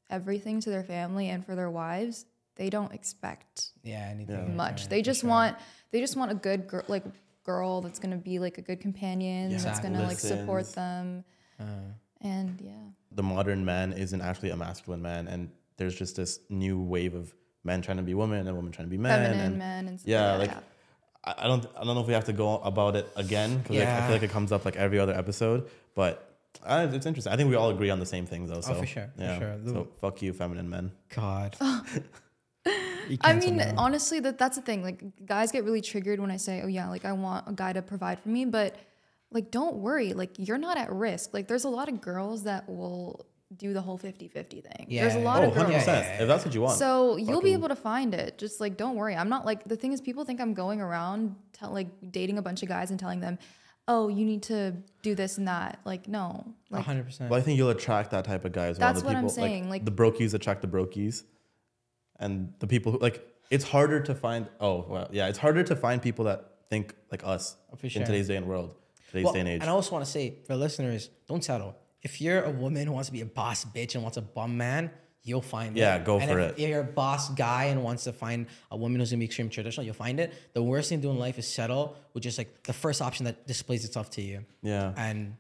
everything to their family and for their wives, they don't expect yeah, anything much. Yeah, they just sure. want they just want a good girl, like girl that's going to be like a good companion, yeah. that's going to like support them. Uh. And yeah, the modern man isn't actually a masculine man, and there's just this new wave of men trying to be women and women trying to be men. Feminine and men and stuff yeah, like that. I don't, I don't know if we have to go about it again because yeah. like, I feel like it comes up like every other episode. But I, it's interesting. I think we all agree on the same things though. So, oh, for sure, yeah. for sure. So fuck you, feminine men. God. I mean, men. honestly, that that's the thing. Like guys get really triggered when I say, oh yeah, like I want a guy to provide for me, but. Like, don't worry. Like, you're not at risk. Like, there's a lot of girls that will do the whole fifty fifty thing. Yeah. There's a lot oh, of girls. one hundred percent. Yeah, yeah. If that's what you want. So fucking. You'll be able to find it. Just, like, don't worry. I'm not, like, the thing is people think I'm going around, tell, like, dating a bunch of guys and telling them, oh, you need to do this and that. Like, no. Like, one hundred percent. Well, I think you'll attract that type of guy as well. That's the what people, I'm saying. Like, like, the brokies attract the brokies. And the people who, like, it's harder to find, oh, well, yeah, it's harder to find people that think like us oh, for sure. in today's day and world. Today's well, day and age. And I also want to say for listeners, don't settle. if you're a woman who wants to be a boss bitch and wants a bum man, you'll find yeah, it. Yeah, go and for if it. If you're a boss guy and wants to find a woman who's going to be extremely traditional, you'll find it. The worst thing to do in life is settle with just like the first option that displays itself to you. Yeah. And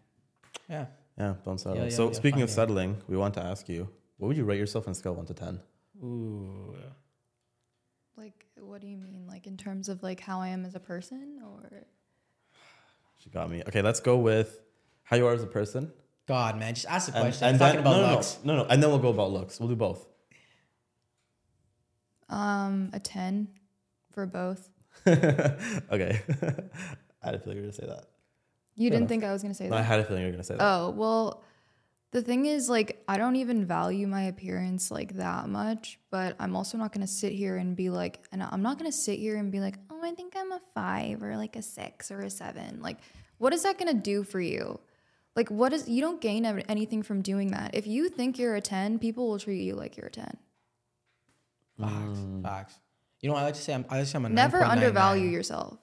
yeah. Yeah, don't settle. Yeah, yeah, so yeah, speaking of it. settling, we want to ask you, what would you rate yourself on a scale of one to ten? Ooh. Like, what do you mean? Like, in terms of like how I am as a person or? She got me. Okay, let's go with how you are as a person. God, man, just ask a question. And, and I'm then, talking about no, no, looks. No, no, no, and then we'll go about looks. We'll do both. Um, a ten for both. Okay, I had a feeling you were gonna say that. You Fair didn't enough. think I was gonna say no, that. I had a feeling you were gonna say that. Oh well, the thing is, like, I don't even value my appearance like that much. But I'm also not gonna sit here and be like, and I'm not gonna sit here and be like, oh, I think I'm a five or like a six or a seven. Like, what is that gonna do for you? Like, what is, you don't gain anything from doing that. If you think you're a ten, people will treat you like you're a ten. Facts, facts. You know, I like to say I'm, I like to say I'm a Never undervalue yourself.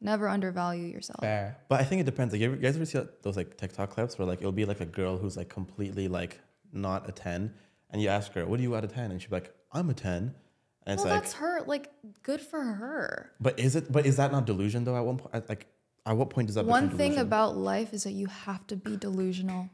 Never undervalue yourself. Fair. But I think it depends. Like, you guys ever see those like TikTok clips where like it'll be like a girl who's like completely like not a ten, and you ask her, "What are you at a ten?" And she's like, "I'm a ten." And it's well, like, that's her. Like, good for her. But is it? But is that not delusion though? At one point, like. At what point does that One thing about life is that you have to be delusional.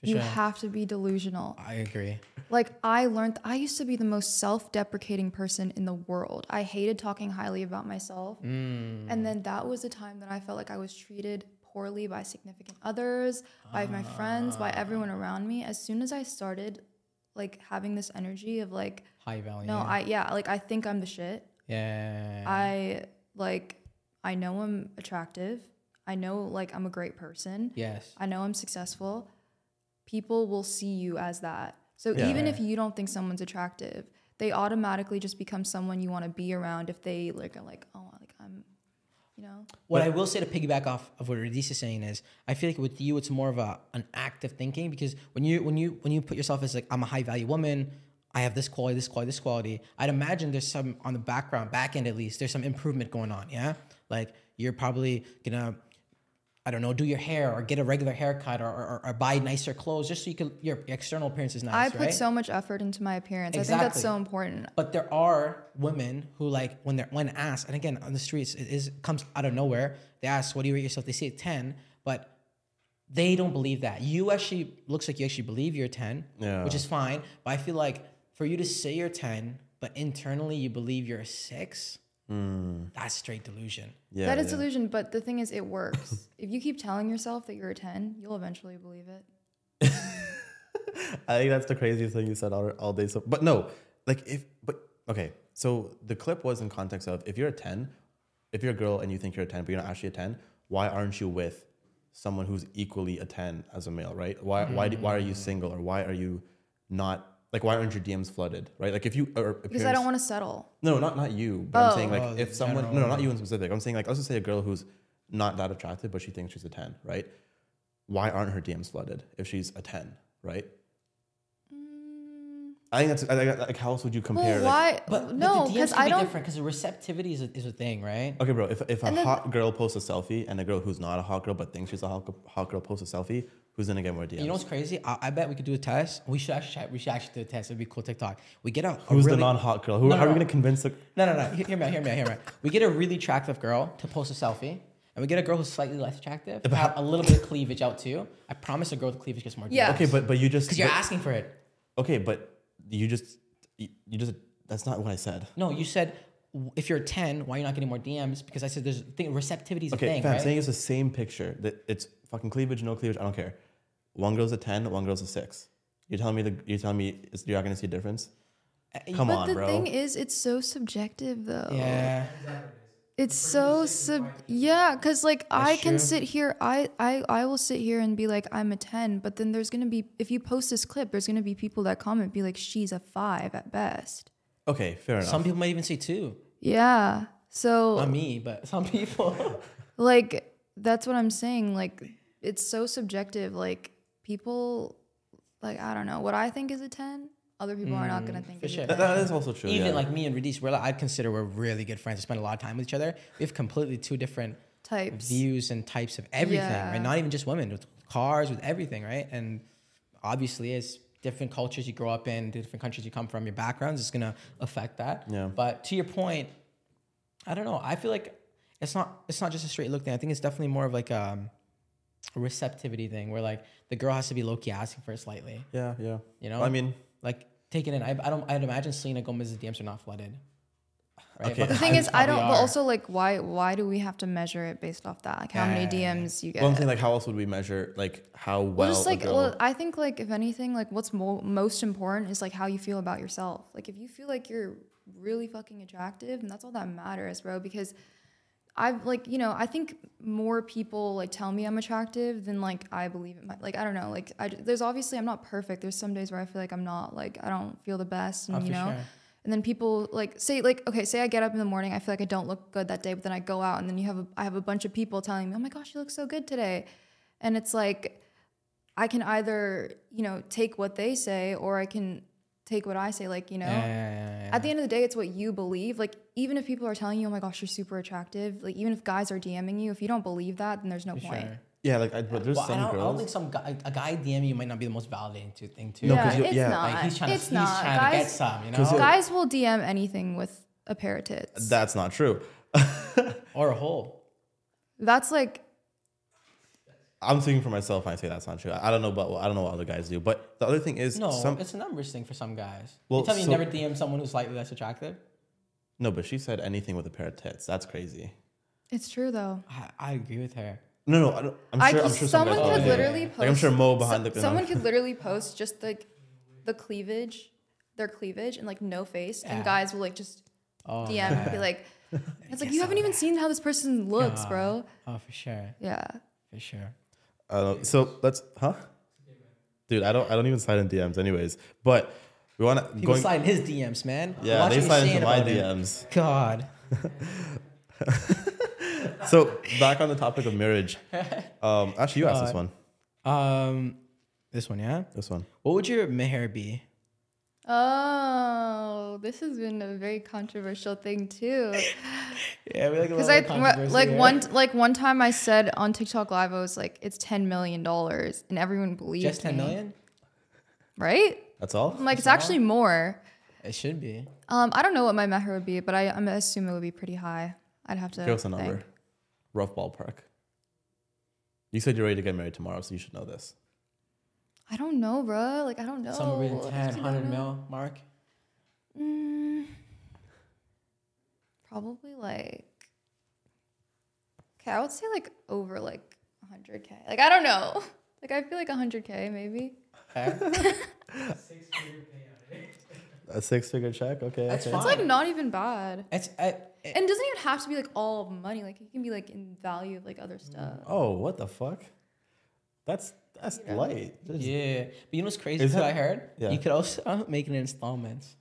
For you sure. have to be delusional. I agree. Like, I learned, I used to be the most self-deprecating person in the world. I hated talking highly about myself. Mm. And then that was a time that I felt like I was treated poorly by significant others, by uh. my friends, by everyone around me. As soon as I started, like, having this energy of, like... High value. No, I, yeah, like, I think I'm the shit. Yeah. I, like... I know I'm attractive. I know, like, I'm a great person. Yes. I know I'm successful. People will see you as that. So yeah. even if you don't think someone's attractive, they automatically just become someone you want to be around if they, like, are like, oh, like, I'm, you know. What but, I will say to piggyback off of what Radis is saying is, I feel like with you, it's more of a, an active thinking because when you, when you, when you put yourself as, like, I'm a high-value woman, I have this quality, this quality, this quality, I'd imagine there's some, on the background, back end at least, there's some improvement going on, yeah? Like, you're probably gonna, I don't know, do your hair or get a regular haircut or, or, or buy nicer clothes just so you can, your external appearance is nice, I put right? so much effort into my appearance. Exactly. I think that's so important. But there are women who, like, when they're when asked, and again, on the streets, it is, comes out of nowhere, they ask, what do you rate yourself? They say ten, but they don't believe that. You actually, looks like you actually believe you're ten, yeah. which is fine, but I feel like for you to say you're ten, but internally you believe you're a six, Mm. that's straight delusion. Yeah, that is yeah. delusion, but the thing is, it works. If you keep telling yourself that you're a ten, you'll eventually believe it. I think that's the craziest thing you said all, all day. So, but no, like if, but okay. So the clip was in context of if you're a ten, if you're a girl and you think you're a ten, but you're not actually a ten, why aren't you with someone who's equally a ten as a male, right? Why, mm. why, do, why are you single or why are you not? Like, why aren't your D Ms flooded, right? Like, if you... Or because I don't want to settle. No, not not you. But oh. I'm saying, like, oh, if someone... General. No, no, not you in specific. I'm saying, like, let's just say a girl who's not that attractive, but she thinks she's a ten, right? Why aren't her D Ms flooded if she's a ten, right? Mm. I think that's... Like, like, how else would you compare... Well, why? Like, but, no, because I don't... different because the receptivity is a, is a thing, right? Okay, bro, if, if a and hot then... girl posts a selfie and a girl who's not a hot girl but thinks she's a hot, hot girl posts a selfie... Who's gonna get more D Ms? You know what's crazy? I, I bet we could do a test. We should actually, we should actually do a test. It'd be cool TikTok. We get a who's a really, the non-hot girl? Who no, no, are we no. gonna convince? The... No, no, no. Hear me out. Hear me out. Hear me out. We get a really attractive girl to post a selfie, and we get a girl who's slightly less attractive, have a little bit of cleavage out too. I promise a girl with cleavage gets more D Ms. Yeah. Okay, but but you just because you're asking for it. Okay, but you just you, you just that's not what I said. No, you said. If you're a ten, why are you not getting more D Ms? Because I said there's thing, receptivity is okay, a thing, fam, right? I'm saying it's the same picture. That it's fucking cleavage, no cleavage. I don't care. One girl's a ten, one girl's a six. You're telling me the you're telling me it's, you're not gonna see a difference. Come but on, the bro. The thing is, it's so subjective, though. Yeah. It's so sub. Yeah, because like That's I can true. sit here, I I I will sit here and be like I'm a ten, but then there's gonna be if you post this clip, there's gonna be people that comment be like she's a five at best. Okay, fair enough. Some people might even say two. Yeah, so... Not me, but some people. Like, that's what I'm saying. Like, it's so subjective. Like, people... Like, I don't know. What I think is a ten, other people mm, are not going to think for sure. That, that is also true, Even, yeah. like, me and Radis, we're like, I'd consider we're really good friends. We spend a lot of time with each other. We have completely two different... types. views and types of everything, yeah. right? Not even just women, with cars, with everything, right? And obviously, as different cultures you grow up in, different countries you come from, your backgrounds, it's gonna affect that. Yeah. But to your point, I don't know. I feel like it's not it's not just a straight look thing. I think it's definitely more of like a receptivity thing, where like the girl has to be low key asking for it slightly. Yeah, yeah. You know, I mean, like take it in. I, I don't. I'd imagine Selena Gomez's D Ms are not flooded. Right? Okay. But the thing is, I don't. But also, like, why? Why do we have to measure it based off that? Like, how yeah. many D Ms you get? Well, I'm thinking, like, how else would we measure, like, how well? well just like, well, I think, like, if anything, like, what's mo most important is like how you feel about yourself. Like, if you feel like you're really fucking attractive, and that's all that matters, bro. Because I've, like, you know, I think more people like tell me I'm attractive than like I believe it. Might, like, I don't know. Like, I, there's obviously I'm not perfect. There's some days where I feel like I'm not. Like, I don't feel the best, and oh, you know. Sure. And then people like say like, okay, say I get up in the morning, I feel like I don't look good that day, but then I go out and then you have a, I have a bunch of people telling me, oh my gosh, you look so good today. And it's like, I can either, you know, take what they say or I can take what I say. Like, you know, yeah, yeah, yeah. at the end of the day, it's what you believe. Like, even if people are telling you, oh my gosh, you're super attractive. Like, even if guys are DMing you, if you don't believe that, then there's no For point. Sure. Yeah, like, I, but there's well, some I don't, girls. I don't think some guy, a guy DMing you might not be the most validating to thing too. No, yeah, it's yeah. not. Like, he's trying, it's to, not. He's trying guys, to get some, you know? Guys will D M anything with a pair of tits. That's not true. Or a hole. That's like... I'm thinking for myself when I say that's not true. I don't know about well, I don't know what other guys do. But the other thing is... No, some, it's a numbers thing for some guys. Well, you tell me so, you never D M someone who's slightly less attractive? No, but she said anything with a pair of tits. That's crazy. It's true, though. I, I agree with her. No, no, I don't, I'm I, sure. I'm sure someone could oh, literally yeah. post. Like, I'm sure Mo behind so, the. Someone could literally post just like the cleavage, their cleavage, and like no face, yeah. and guys will like just oh, D M yeah. and be like, "It's like you so haven't bad. even seen how this person looks, yeah. bro." Oh, for sure. Yeah. For sure. Uh, so let's, huh? Dude, I don't, I don't even slide in D Ms, anyways. But we want to. People slide in his D Ms, man. Yeah, Watch they slide into my D Ms. Him. God. So back on the topic of marriage, um, actually, you asked uh, this one. Um, this one, yeah. This one. What would your meher be? Oh, this has been a very controversial thing too. Yeah, we like because I like here. one like one time I said on TikTok Live I was like, it's ten million dollars, and everyone believed just ten me. million, right? That's all. I'm like, That's it's all? actually more. It should be. Um, I don't know what my meher would be, but I I'm assume it would be pretty high. I'd have to. Give us a number. Think. Rough ballpark. You said you're ready to get married tomorrow, so you should know this. I don't know, bro. Like, I don't know. Somewhere between ten, one hundred mil mark? Mm, probably like... Okay, I would say like over like one hundred K. Like, I don't know. Like, I feel like one hundred K maybe. Okay. A six-figure check? Okay. That's okay. It's like not even bad. It's... I, It and it doesn't even have to be like all money. Like, it can be like in value of like other stuff. Oh, what the fuck? That's that's you know? light. That's, yeah. But you know what's crazy that I heard? Yeah. You could also make it in installments.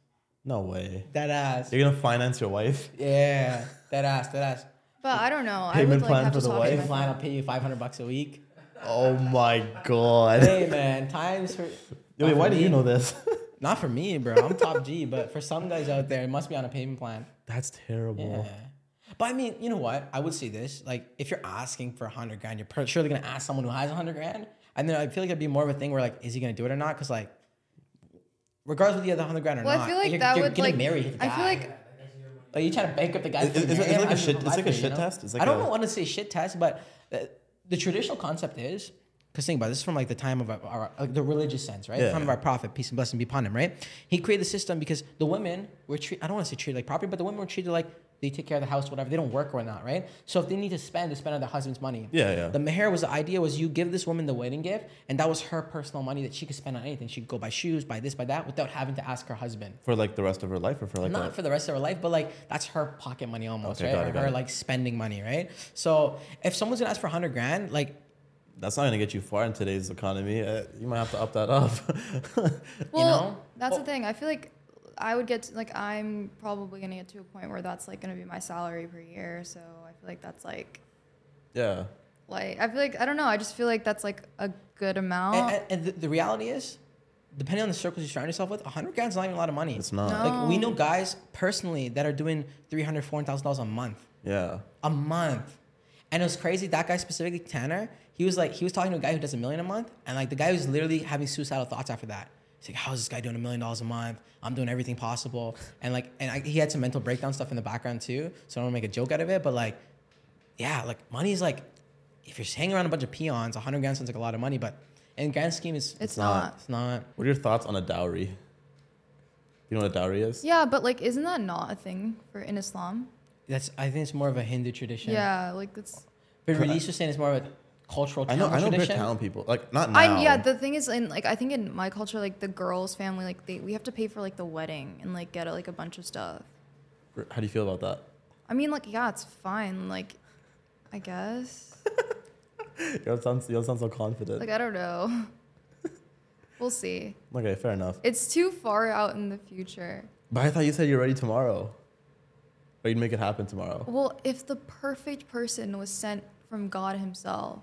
No way. That ass. You're going to finance your wife? Yeah. That ass. That ass. But I don't know. Payment I would, like, plan have for to the wife? Plan, I'll pay you five hundred bucks a week. Oh my God. Hey, man. Times for... Yo, wait, why do you know this? Not for me, bro. I'm top G, but for some guys out there, it must be on a payment plan. That's terrible. Yeah. But I mean, you know what? I would say this. Like, if you're asking for one hundred grand, you're surely going to ask someone who has one hundred grand. And then I feel like it'd be more of a thing where, like, is he going to do it or not? Because, like, regardless of the other one hundred grand or well, not, I feel like you're, that you're would, getting like, married. I feel like... Like, you're trying to bank up the guy. It's, it's, it's like a shit, it's like a shit you know? test. It's like I don't a... want to say shit test, but the, the traditional concept is... Because think about it, this is from like the time of our, our like the religious sense, right? Yeah, the time yeah. of our prophet, peace and blessing be upon him, right? He created the system because the women were treated, I don't want to say treated like property, but the women were treated like they take care of the house, whatever. They don't work or not, right? So if they need to spend, they spend on their husband's money. Yeah, yeah. The meher was the idea was you give this woman the wedding gift, and that was her personal money that she could spend on anything. She could go buy shoes, buy this, buy that, without having to ask her husband. For like the rest of her life, or for like not what? for the rest of her life, but like that's her pocket money almost, okay, right? Got it, got or her it. like spending money, right? So if someone's gonna ask for hundred grand, like. That's not going to get you far in today's economy. Uh, you might have to up that up. Well, you know? that's well, the thing. I feel like I would get to, like, I'm probably going to get to a point where that's like going to be my salary per year. So I feel like that's like, yeah, like, I feel like, I don't know. I just feel like that's like a good amount. And, and, and the, the reality is, depending on the circles you surround yourself with, one hundred grand's not even a lot of money. It's not. No. Like, we know guys personally that are doing three hundred, four hundred thousand dollars a month. Yeah. A month. And it was crazy. That guy specifically, Tanner, he was like, he was talking to a guy who does a million a month. And like the guy was literally having suicidal thoughts after that. He's like, how is this guy doing a million dollars a month? I'm doing everything possible. And like, and I, he had some mental breakdown stuff in the background too. So I don't want to make a joke out of it. But like, yeah, like money is like, if you're hanging around a bunch of peons, a hundred grand sounds like a lot of money. But in grand scheme, it's, it's, it's not. not. It's not. What are your thoughts on a dowry? You know what a dowry is? Yeah, but like, isn't that not a thing for in Islam? That's, I think it's more of a Hindu tradition. Yeah, like it's. But release was saying it's more of a cultural town I know, I know tradition. Town people, like not now. I, yeah, the thing is, in like I think in my culture, like the girls' family, like they we have to pay for like the wedding and like get like a bunch of stuff. How do you feel about that? I mean, like yeah, it's fine. Like, I guess. You don't sound, you don't sound so confident. Like I don't know. We'll see. Okay, fair enough. It's too far out in the future. But I thought you said you're ready tomorrow. Or you'd make it happen tomorrow. Well, if the perfect person was sent from God himself.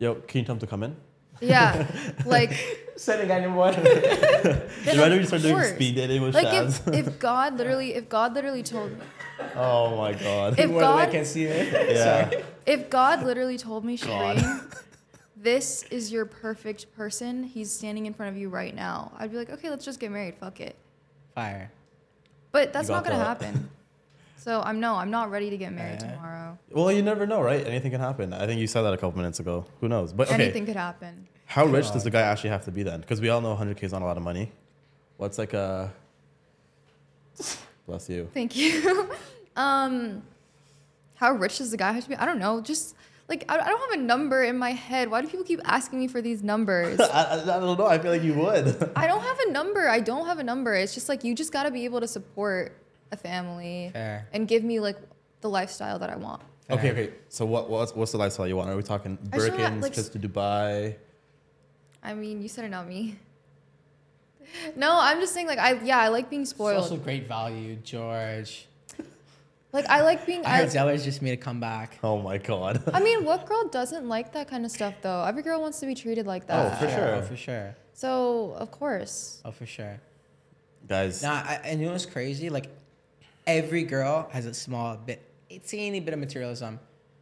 Yo, can you tell him to come in? Yeah, like. Send a guy number one. Why don't we start doing speed dating with Shabs? Like if, if God literally, if God literally told me. Oh my God. If God, I can't see it. Yeah. Sorry. If God literally told me, Shabreen, this is your perfect person. He's standing in front of you right now. I'd be like, okay, let's just get married. Fuck it. Fire. But that's not gonna that. happen. So I'm no, I'm not ready to get married right. tomorrow. Well, you never know, right? Anything can happen. I think you said that a couple minutes ago. Who knows? But okay. Anything could happen. How rich God. does the guy actually have to be then? Because we all know one hundred K is not a lot of money. What's like a? Bless you. Thank you. um, how rich does the guy have to be? I don't know. Just like I, I don't have a number in my head. Why do people keep asking me for these numbers? I, I don't know. I feel like you would. I don't have a number. I don't have a number. It's just like you just got to be able to support a family. Fair. And give me like the lifestyle that I want. Fair. Okay, okay. So what what's, what's the lifestyle you want? Are we talking Birkins, like, just to Dubai? I mean, you said it, not me. No, I'm just saying like I yeah, I like being spoiled. It's also great value, George. Like I like being I heard Zeller's just made a comeback. Oh my God. I mean, what girl doesn't like that kind of stuff though? Every girl wants to be treated like that. Oh, for sure. Oh, for sure. So, of course. Oh, for sure. Guys. Nah, I, and you know what's crazy? Like every girl has a small bit, a teeny bit of materialism.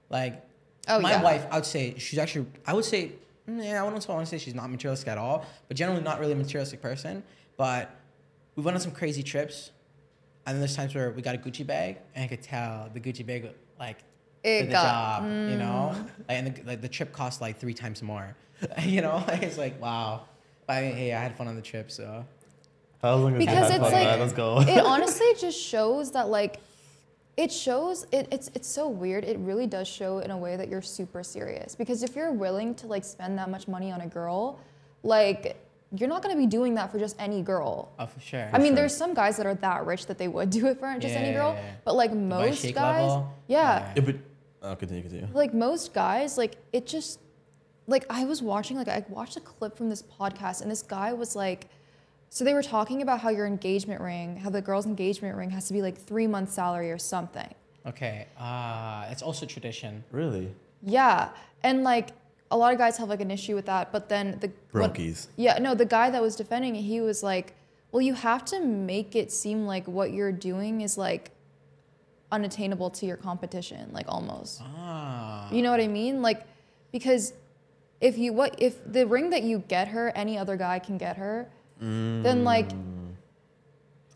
Like, oh, my yeah. wife, I would say, she's actually, I would say, yeah, I wouldn't want to say she's not materialistic at all, but generally not really a materialistic person. But we went on some crazy trips. And then there's times where we got a Gucci bag, and I could tell the Gucci bag, like, it did the got, job, mm. you know? Like, and the, like, the trip cost like three times more. You know? Like, it's like, wow. But I mean, hey, I had fun on the trip, so. How long because it's like, like let's go. It honestly just shows that like, it shows, it, it's it's so weird. It really does show in a way that you're super serious. Because if you're willing to like spend that much money on a girl, like you're not gonna be doing that for just any girl. Oh, for sure. I mean, sure. there's some guys that are that rich that they would do it for just yeah, any girl. Yeah, yeah. But like most Dubai guys, yeah. yeah. But I'll continue, continue. Like most guys, like it just, like I was watching, like I watched a clip from this podcast and this guy was like, so they were talking about how your engagement ring, how the girl's engagement ring has to be like three months salary or something. Okay, ah, uh, it's also tradition. Really? Yeah, and like a lot of guys have like an issue with that, but then the- Brokies. Yeah, no, the guy that was defending it, he was like, well, you have to make it seem like what you're doing is like unattainable to your competition, like almost. Ah. You know what I mean? Like, because if you, what, if the ring that you get her, any other guy can get her, Mm. then like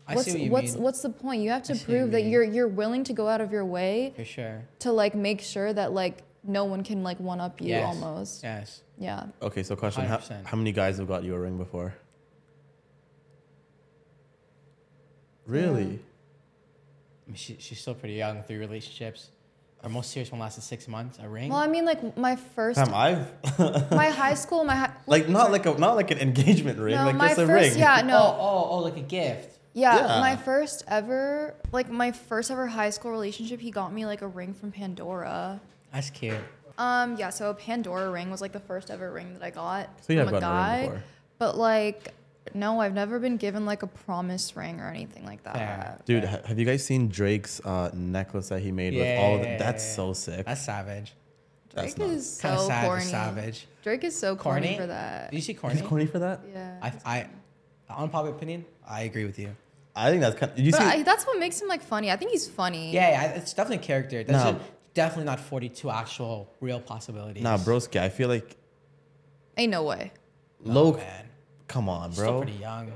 I what's see what you what's mean. what's the point? You have to prove you that you're you're willing to go out of your way for sure to like make sure that like no one can like one up you yes. almost. Yes. Yeah. Okay, so question, how, how many guys have got you a ring before? Really? Yeah. I mean, she she's still pretty young, three relationships. Our most serious one lasted six months. A ring. Well, I mean, like my first. Damn, I've. my high school, my high, like not like a not like an engagement ring, no, like my just a first, ring. Yeah, no. Oh, oh, oh, like a gift. Yeah, yeah, my first ever, like my first ever high school relationship. He got me like a ring from Pandora. That's cute. Um, yeah. So a Pandora ring was like the first ever ring that I got so you from have a guy. A ring before. But like, no, I've never been given like a promise ring or anything like that. Yeah. Dude, ha have you guys seen Drake's uh, necklace that he made yeah, with all of the, that's so sick. That's savage. Drake that's is so sad, corny. Savage. Drake is so corny, corny for that. Do you see corny? He's corny for that? Yeah. I, I, unpopular opinion, I agree with you. I think that's kind of, did you but see? I, that's what makes him like funny. I think he's funny. Yeah, yeah, it's definitely character. That's no. a, definitely not forty-two actual real possibilities. Nah, broski, I feel like... Ain't no way. Low, oh, man. Come on, bro. Still pretty young.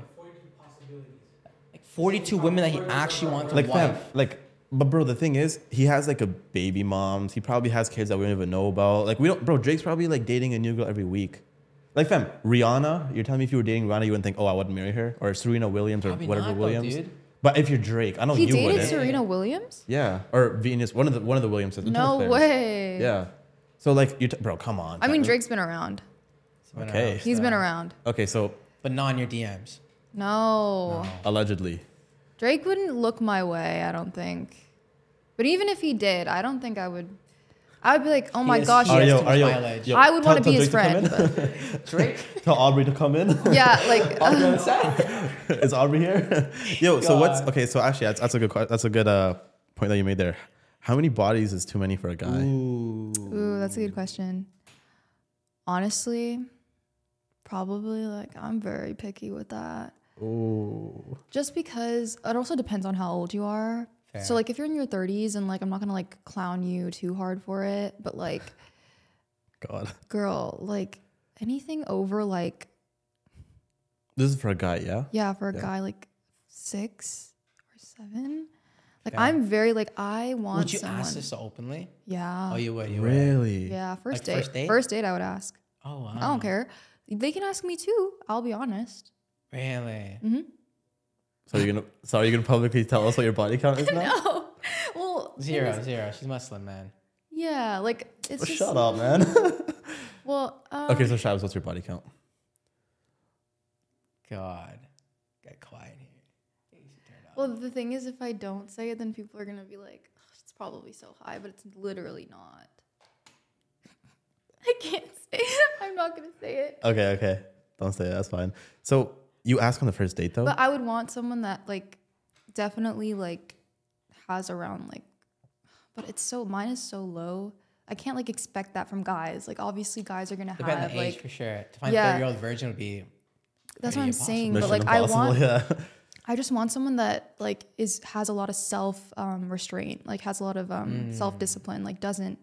Like forty-two women that he actually wants to like, wife. Fam, like, but bro, the thing is, he has like a baby moms. He probably has kids that we don't even know about. Like we don't, bro. Drake's probably like dating a new girl every week. Like fam, Rihanna. You're telling me if you were dating Rihanna, you wouldn't think, oh, I wouldn't marry her, or Serena Williams, or probably whatever not, Williams. Though, dude. But if you're Drake, I know he you would. He dated Serena Williams. Yeah, or Venus. One of the one of the Williams sisters. No way. Yeah. So like, you bro, come on. I mean, Drake's been around. Been okay. Around. He's so. been around. Okay, so. But not in your D Ms. No. no. Allegedly. Drake wouldn't look my way, I don't think. But even if he did, I don't think I would. I would be like, oh he my is, gosh, are yo, are yo, yo, I would want to be his Drake friend. Drake? Tell Aubrey to come in. Yeah, like. Aubrey on set. Is Aubrey here? Yo, God. So what's okay? So actually, that's, that's a good that's a good uh, point that you made there. How many bodies is too many for a guy? Ooh, Ooh that's a good question. Honestly. Probably, like, I'm very picky with that. Ooh. Just because it also depends on how old you are. Fair. So, like, if you're in your thirties and, like, I'm not going to, like, clown you too hard for it. But, like, God, girl, like, anything over, like. This is for a guy, yeah? Yeah, for a yeah. guy, like, six or seven. Like, Fair. I'm very, like, I want Would you someone. ask this openly? Yeah. Oh, you would? You really? Would. Yeah, first, like date. first date. First date, I would ask. Oh, wow. I don't care. They can ask me too. I'll be honest. Really? Mm-hmm. So you're gonna, so you're gonna publicly tell us what your body count is now? No. Well, zero, was, zero. She's Muslim, man. Yeah, like it's. Well, just, shut up, man. Well. Um, okay, so Shabs, what's your body count? God, get quiet here. Well, the thing is, if I don't say it, then people are gonna be like, oh, "It's probably so high," but it's literally not. I can't say it. I'm not going to say it. Okay, okay. Don't say it. That's fine. So you ask on the first date, though? But I would want someone that, like, definitely, like, has around, like... But it's so... Mine is so low. I can't, like, expect that from guys. Like, obviously, guys are going to have, like... Depending on the age, for sure. To find yeah. a thirty-year-old virgin would be... That's what I'm impossible. saying. Mission but, like, I want... Yeah. I just want someone that, like, is has a lot of self-restraint. Um, like, has a lot of um, mm. self-discipline. Like, doesn't...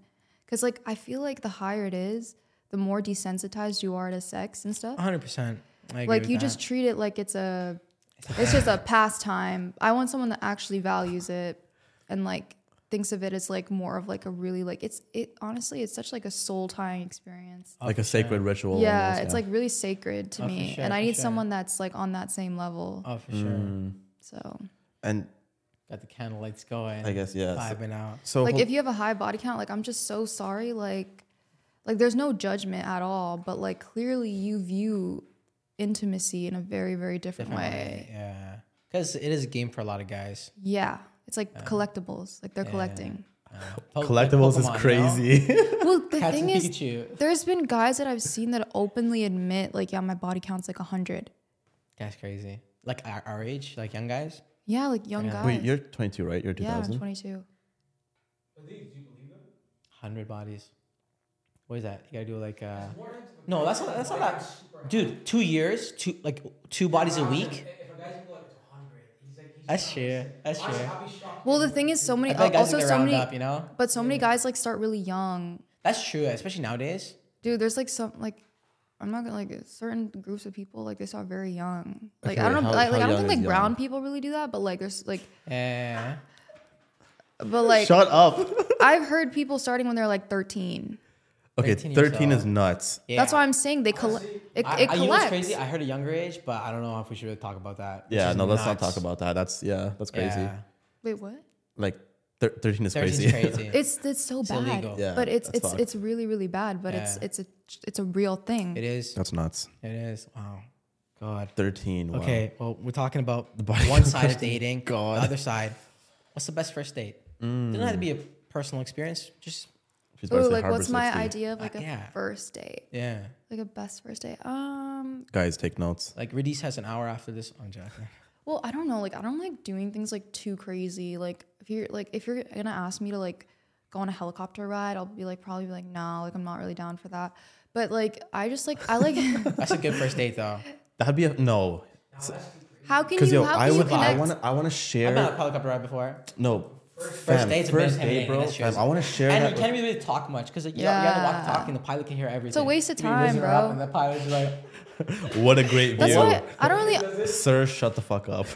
Because, like, I feel like the higher it is, the more desensitized you are to sex and stuff. one hundred percent. Like, you that. just treat it like it's a, it's just a pastime. I want someone that actually values it and, like, thinks of it as, like, more of, like, a really, like, it's, it, honestly, it's such, like, a soul-tying experience. Oh, like a sure. sacred ritual. Yeah, almost, yeah, it's, like, really sacred to oh, me. Sure, and I need sure. someone that's, like, on that same level. Oh, for mm. sure. So. And. Got the candle lights going. I guess, yeah. Vibing so, out. So like, if you have a high body count, like, I'm just so sorry. Like, like there's no judgment at all. But, like, clearly you view intimacy in a very, very different, different way. way. Yeah. Because it is a game for a lot of guys. Yeah. It's like yeah. collectibles. Like, they're yeah. collecting. Yeah. Collectibles like Pokemon, is crazy. No? Well, the Cats thing is, Pikachu. There's been guys that I've seen that openly admit, like, yeah, my body count's, like, one hundred. That's crazy. Like, our, our age? Like, young guys? Yeah, like young yeah. guys. Wait, you're twenty-two, right? You're two thousand? Yeah, twenty-two. Do you believe that? one hundred bodies. What is that? You gotta do like... Uh, no, that's not... That's not that. Dude, two years, two like two bodies a week. That's true. That's true. Well, the thing is, so many... Uh, also, so many... Up, you know? But so yeah. many guys like start really young. That's true, especially nowadays. Dude, there's like some... like. I'm not gonna like certain groups of people like they start very young. Like okay, I don't know, like, like I don't think like brown young. people really do that, but like there's like, eh. but like shut up. I've heard people starting when they're like thirteen. Okay, thirteen, thirteen is nuts. Yeah. That's why I'm saying they collect. It, I, it collects. I, you know what's crazy? I heard a younger age, but I don't know if we should really talk about that. Yeah, no, nuts. Let's not talk about that. That's yeah, that's crazy. Yeah. Wait, what? Like thir thirteen is crazy. crazy. It's it's so it's bad, illegal. Yeah, but it's it's fucked. It's really really bad. But yeah. it's it's a. It's a real thing. It is. That's nuts. It is. Wow. God. thirteen. Wow. Okay. Well, we're talking about the one side of dating. God. The other side. What's the best first date? Mm. Doesn't have to be a personal experience. Just. Oh, like what's my idea of like uh, a yeah. first date? Yeah. Like a best first date. Um. Guys, take notes. Like Radies has an hour after this on Jack. Well, I don't know. Like I don't like doing things like too crazy. Like if you're like if you're gonna ask me to like go on a helicopter ride, I'll be like probably be like nah, like I'm not really down for that. But like I just like I like that's a good first date though. That'd be a no. How can you? Yo, how I can would. You I want to. I want to share. I've been on a helicopter ride before. No, First, first date's a bit intimidating. First day, bro. I want to share and that. And you can't really talk much because like, you, yeah. you have to walk talking. The pilot can hear everything. It's a waste of time, he bro. And the pilot's like... What a great view. That's why I don't really... Sir, shut the fuck up.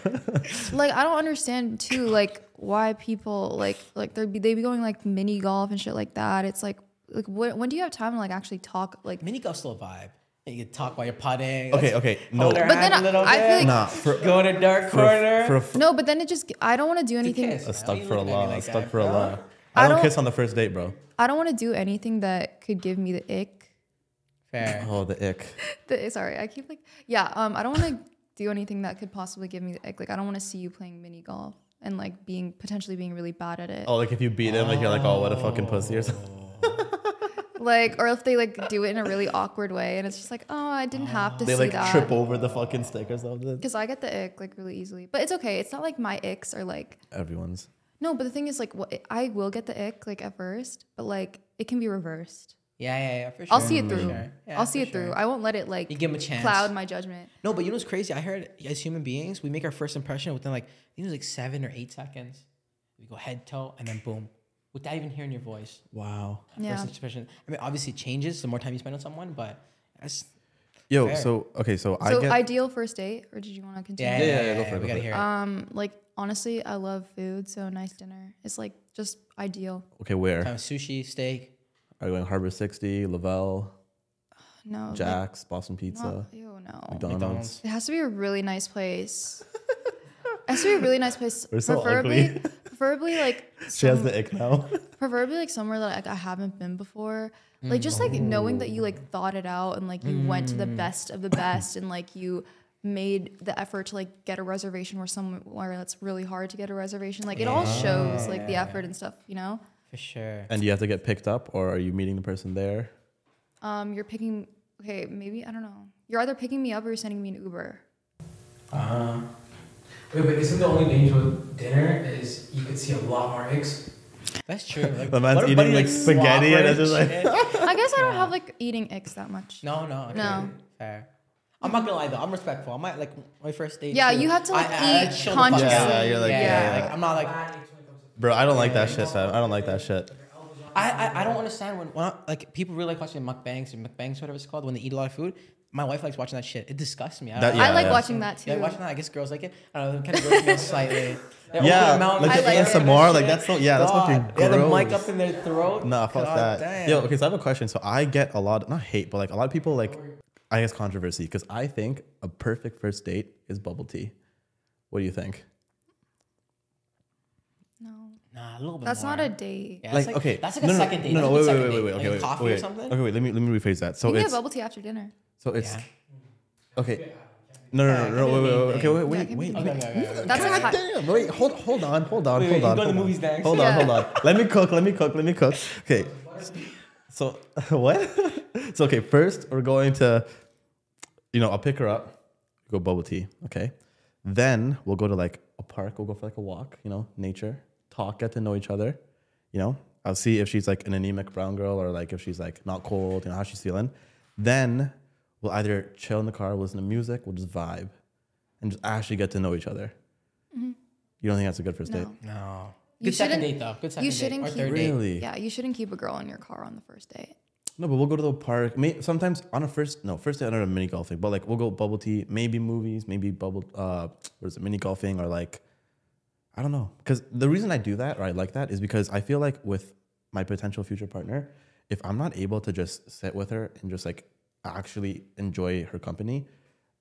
Like, I don't understand, too, like, why people, like, like they'd be, they'd be going, like, mini golf and shit like that. It's like, like when, when do you have time to, like, actually talk? Like, mini golf's still a vibe. You can talk while you're putting. Okay, okay. No, but then I, I feel like nah, for, go to dark for, corner. For, for, for, no, but then it just I don't want to do anything. Kiss, I stuck for a lot. Like I stuck for a lot. I, I don't, don't kiss on the first date, bro. I don't want to do anything that could give me the ick. Fair. Oh, the ick. the, sorry, I keep like yeah. Um, I don't want to do anything that could possibly give me the ick. Like I don't want to see you playing mini golf and like being potentially being really bad at it. Oh, like if you beat him, oh. like you're like, oh, what a fucking pussy or something. Like, or if they, like, do it in a really awkward way. And it's just like, oh, I didn't have to they, see like, that. They, like, trip over the fucking stick or something. Because I get the ick, like, really easily. But it's okay. It's not like my icks are, like... Everyone's. No, but the thing is, like, I will get the ick, like, at first. But, like, it can be reversed. Yeah, yeah, yeah, for sure. I'll see it through. Sure. Yeah, I'll see it sure. through. I won't let it, like, you give them a chance. Cloud my judgment. No, but you know what's crazy? I heard, as human beings, we make our first impression within, like, I think it was, like, seven or eight seconds. We go head, toe, and then boom. Without even hearing your voice. Wow. Yeah. First impression. I mean, obviously, it changes the more time you spend on someone, but that's. Yo, fair. so okay, so, so I. So ideal first date, or did you want to continue? Yeah, yeah, yeah, yeah, yeah, yeah go for it. We gotta hear it. Um, like honestly, I love food, so nice dinner. It's like just ideal. Okay, where? Kind of sushi, steak. Are you going Harbor sixty, Lavelle? No. Jack's, like, Boston Pizza. Not, ew, no. McDonald's. McDonald's. It has to be a really nice place. It has to be a really nice place. We're so preferably. Ugly. Preferably like she has the ick now. Preferably like somewhere that like, I haven't been before. Like just like knowing that you like thought it out and like you mm. went to the best of the best and like you made the effort to like get a reservation where somewhere that's really hard to get a reservation. Like it yeah. all shows like the effort and stuff, you know? For sure. And do you have to get picked up or are you meeting the person there? Um, you're picking. Okay, maybe I don't know. You're either picking me up or you're sending me an Uber. Uh huh. Wait, but isn't the only danger with dinner is you could see a lot more eggs? That's true. Like, the man's eating like spaghetti and it's just like... I guess I don't yeah. have like eating eggs that much. No, no. Okay. No. Fair. I'm not going to lie though. I'm respectful. I might like my first date. Yeah, too. You have to like I, eat I, I consciously. Yeah, you're like... Yeah, yeah, yeah. Like, I'm not like... Bro, I don't like that shit, fam. I don't like that shit. I, I, I don't understand when... when I, like people really like watching mukbangs and mukbangs, whatever it's called, when they eat a lot of food. My wife likes watching that shit. It disgusts me. I, that, yeah, I like yeah. watching that too. Yeah, watching that. I guess girls like it. I don't know. Kind of gross me out slightly. They're yeah, like the like A S M R. Like that's so. Yeah, that's fucking gross. Yeah, the mic up in their throat. Nah, fuck God, that. Damn. Yo, okay. So I have a question. So I get a lot, not hate, but like a lot of people like, I guess controversy because I think a perfect first date is bubble tea. What do you think? No. Nah, a little bit. That's more. Not a date. Yeah, like, like okay, that's like no, a no, second date. No, no, wait, wait, wait, wait, okay, coffee or something. Okay, wait. Let me let me rephrase that. So you can get bubble tea after dinner. So it's yeah. okay. No, no, no, no, no, wait, wait, okay, wait, wait, yeah, wait. wait, wait. Okay, okay, okay. That's God like damn. Wait, hold, hold on, hold on, wait, wait, hold on. Go to the movies next. Hold on, hold on. Let me cook. Let me cook. Let me cook. Okay. So what? So okay, first we're going to, you know, I'll pick her up, go bubble tea, okay. Then we'll go to like a park. We'll go for like a walk, you know, nature, talk, get to know each other, you know. I'll see if she's like an anemic brown girl or like if she's like not cold, you know, how she's feeling. Then. We'll either chill in the car, we'll listen to music, we'll just vibe, and just actually get to know each other. Mm-hmm. You don't think that's a good first no. date? No. Good you second date though. Good second you shouldn't date. Keep, or third really? Date. Yeah, you shouldn't keep a girl in your car on the first date. No, but we'll go to the park. May, sometimes on a first no first date, I don't know mini golfing, but like we'll go bubble tea, maybe movies, maybe bubble. Uh, what is it? Mini golfing or like, I don't know. Because the reason I do that or I like that is because I feel like with my potential future partner, if I'm not able to just sit with her and just like. Actually enjoy her company,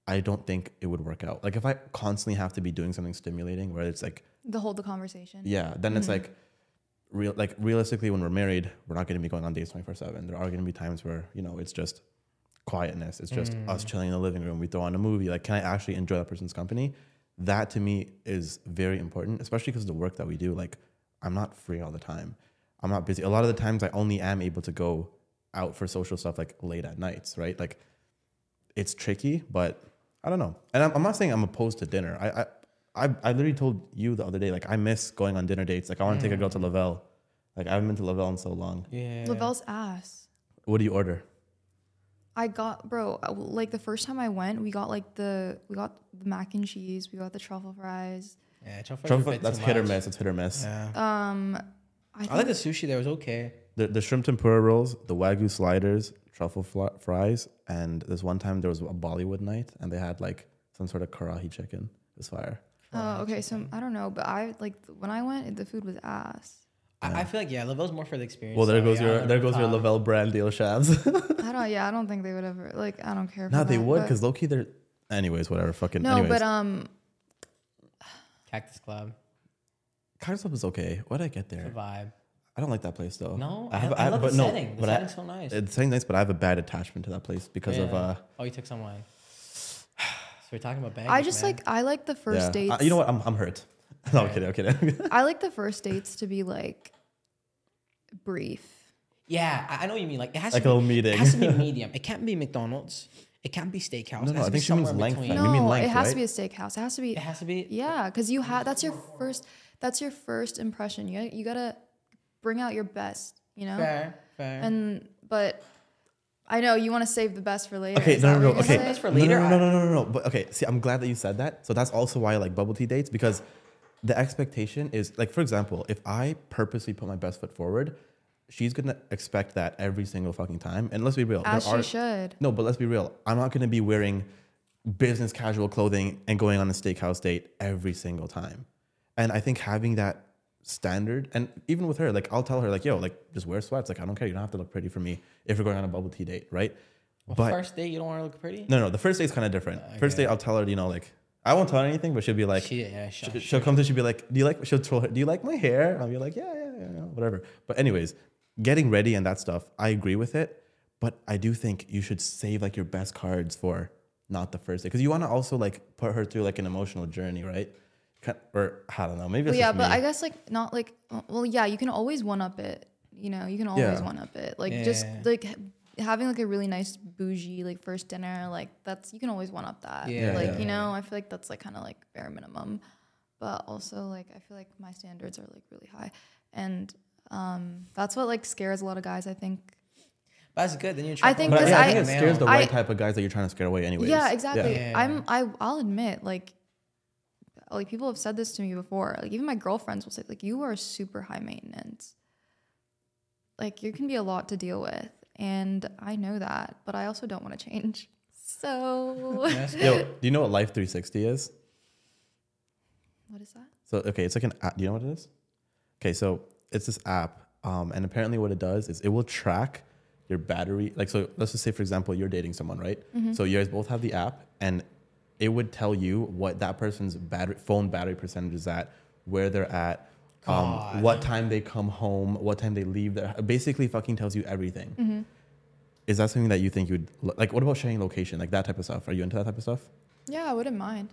I don't think it would work out. Like if I constantly have to be doing something stimulating where it's like the whole the conversation. Yeah. Then mm-hmm. it's like real like realistically when we're married, we're not gonna be going on dates twenty-four seven. There are gonna be times where, you know, it's just quietness. It's just mm. us chilling in the living room. We throw on a movie. Like, can I actually enjoy that person's company? That to me is very important, especially because of the work that we do. Like, I'm not free all the time. I'm not busy. A lot of the times I only am able to go out for social stuff like late at nights, right? Like it's tricky, but I don't know. And I'm, I'm not saying I'm opposed to dinner. I, I I I literally told you the other day, like I miss going on dinner dates. Like I want to mm. take a girl to Lavelle. Like I haven't been to Lavelle in so long. Yeah, Lavelle's ass. What do you order? I got bro. Like the first time I went, we got like the we got the mac and cheese. We got the truffle fries. Yeah, Chonfa, that's hit much. or miss. It's hit or miss. Yeah. Um, I, I like the sushi there. It was okay. The, the shrimp tempura rolls, the wagyu sliders, truffle fl- fries, and this one time there was a Bollywood night, and they had like some sort of karahi chicken. It was fire. Oh, okay. So I don't know, but I like when I went, the food was ass. Yeah. I feel like yeah, Lavelle's more for the experience. Well, there so, goes yeah, your there goes your Lavelle brand deal, Shabs. I don't. Yeah, I don't think they would ever like. I don't care. No, nah, they would because low key they're. Anyways, whatever. Fucking. No, anyways. but um. Cactus Club. Cactus Club is okay. Why did I get there? It's a vibe. I don't like that place though. No, I, have, I, I love I have, the but setting. No, the setting's I, so nice. It's setting nice, but I have a bad attachment to that place because yeah. of. Uh, oh, you took some wine. So we're talking about baggage. I just man. like I like the first yeah. dates. Uh, you know what? I'm I'm hurt. No, I'm kidding, I'm kidding. I like the first dates to be like brief. Yeah, I know what you mean. Like it has like to be a little meeting. It has to be medium. It can't be McDonald's. It can't be steakhouse. No, no, I think she means length. No, you mean length, it has right? to be a steakhouse. It has to be. It has to be. Yeah, because you have. That's your first. That's your first impression. You gotta, you gotta bring out your best. You know. Fair, fair. And but. I know you want to save the best for later. Okay, no, no, no. Okay, best for later. No, no, no, no, no, no. But okay, see, I'm glad that you said that. So that's also why I like bubble tea dates because the expectation is like, for example, if I purposely put my best foot forward, she's gonna expect that every single fucking time. And let's be real, as there she are, should. No, but let's be real. I'm not gonna be wearing business casual clothing and going on a steakhouse date every single time. And I think having that standard, and even with her, like I'll tell her like, yo, like just wear sweats. Like I don't care. You don't have to look pretty for me if you're going on a bubble tea date, right? Well, but first date, you don't want to look pretty. No, no. The first date's kind of different. Okay. First date, I'll tell her, you know, like I won't tell her anything, but she'll be like, she, yeah, she'll, she'll, she'll come to, she'll be like, do you like? She'll troll her. Do you like my hair? And I'll be like, yeah, yeah, yeah, yeah, whatever. But anyways, getting ready and that stuff, I agree with it, but I do think you should save like your best cards for not the first date because you want to also like put her through like an emotional journey, right? Or I don't know, maybe it's well, yeah, but me. I guess like not like well, yeah, you can always one up it, you know, you can always yeah. one up it, like yeah. just like having like a really nice bougie like first dinner, like that's you can always one up that, yeah, like yeah, you know, yeah. I feel like that's like kind of like bare minimum, but also like I feel like my standards are like really high, and um, that's what like scares a lot of guys, I think. But that's good. Then you. I think because yeah, I, I think it scares the right I, type of guys that you're trying to scare away, anyways. Yeah, exactly. Yeah. Yeah. I'm I I'll admit like. Like people have said this to me before. Like even my girlfriends will say, like, you are super high maintenance. Like you can be a lot to deal with. And I know that, but I also don't want to change. So yes. Yo, do you know what Life three sixty is? What is that? So okay, it's like an app. Do you know what it is? Okay, so it's this app. Um, and apparently what it does is it will track your battery. Like so let's just say, for example, you're dating someone, right? Mm-hmm. So you guys both have the app and it would tell you what that person's battery, phone battery percentage is at, where they're at, um, what time they come home, what time they leave. Their, basically, fucking tells you everything. Mm-hmm. Is that something that you think you'd like? What about sharing location, like that type of stuff? Are you into that type of stuff? Yeah, I wouldn't mind.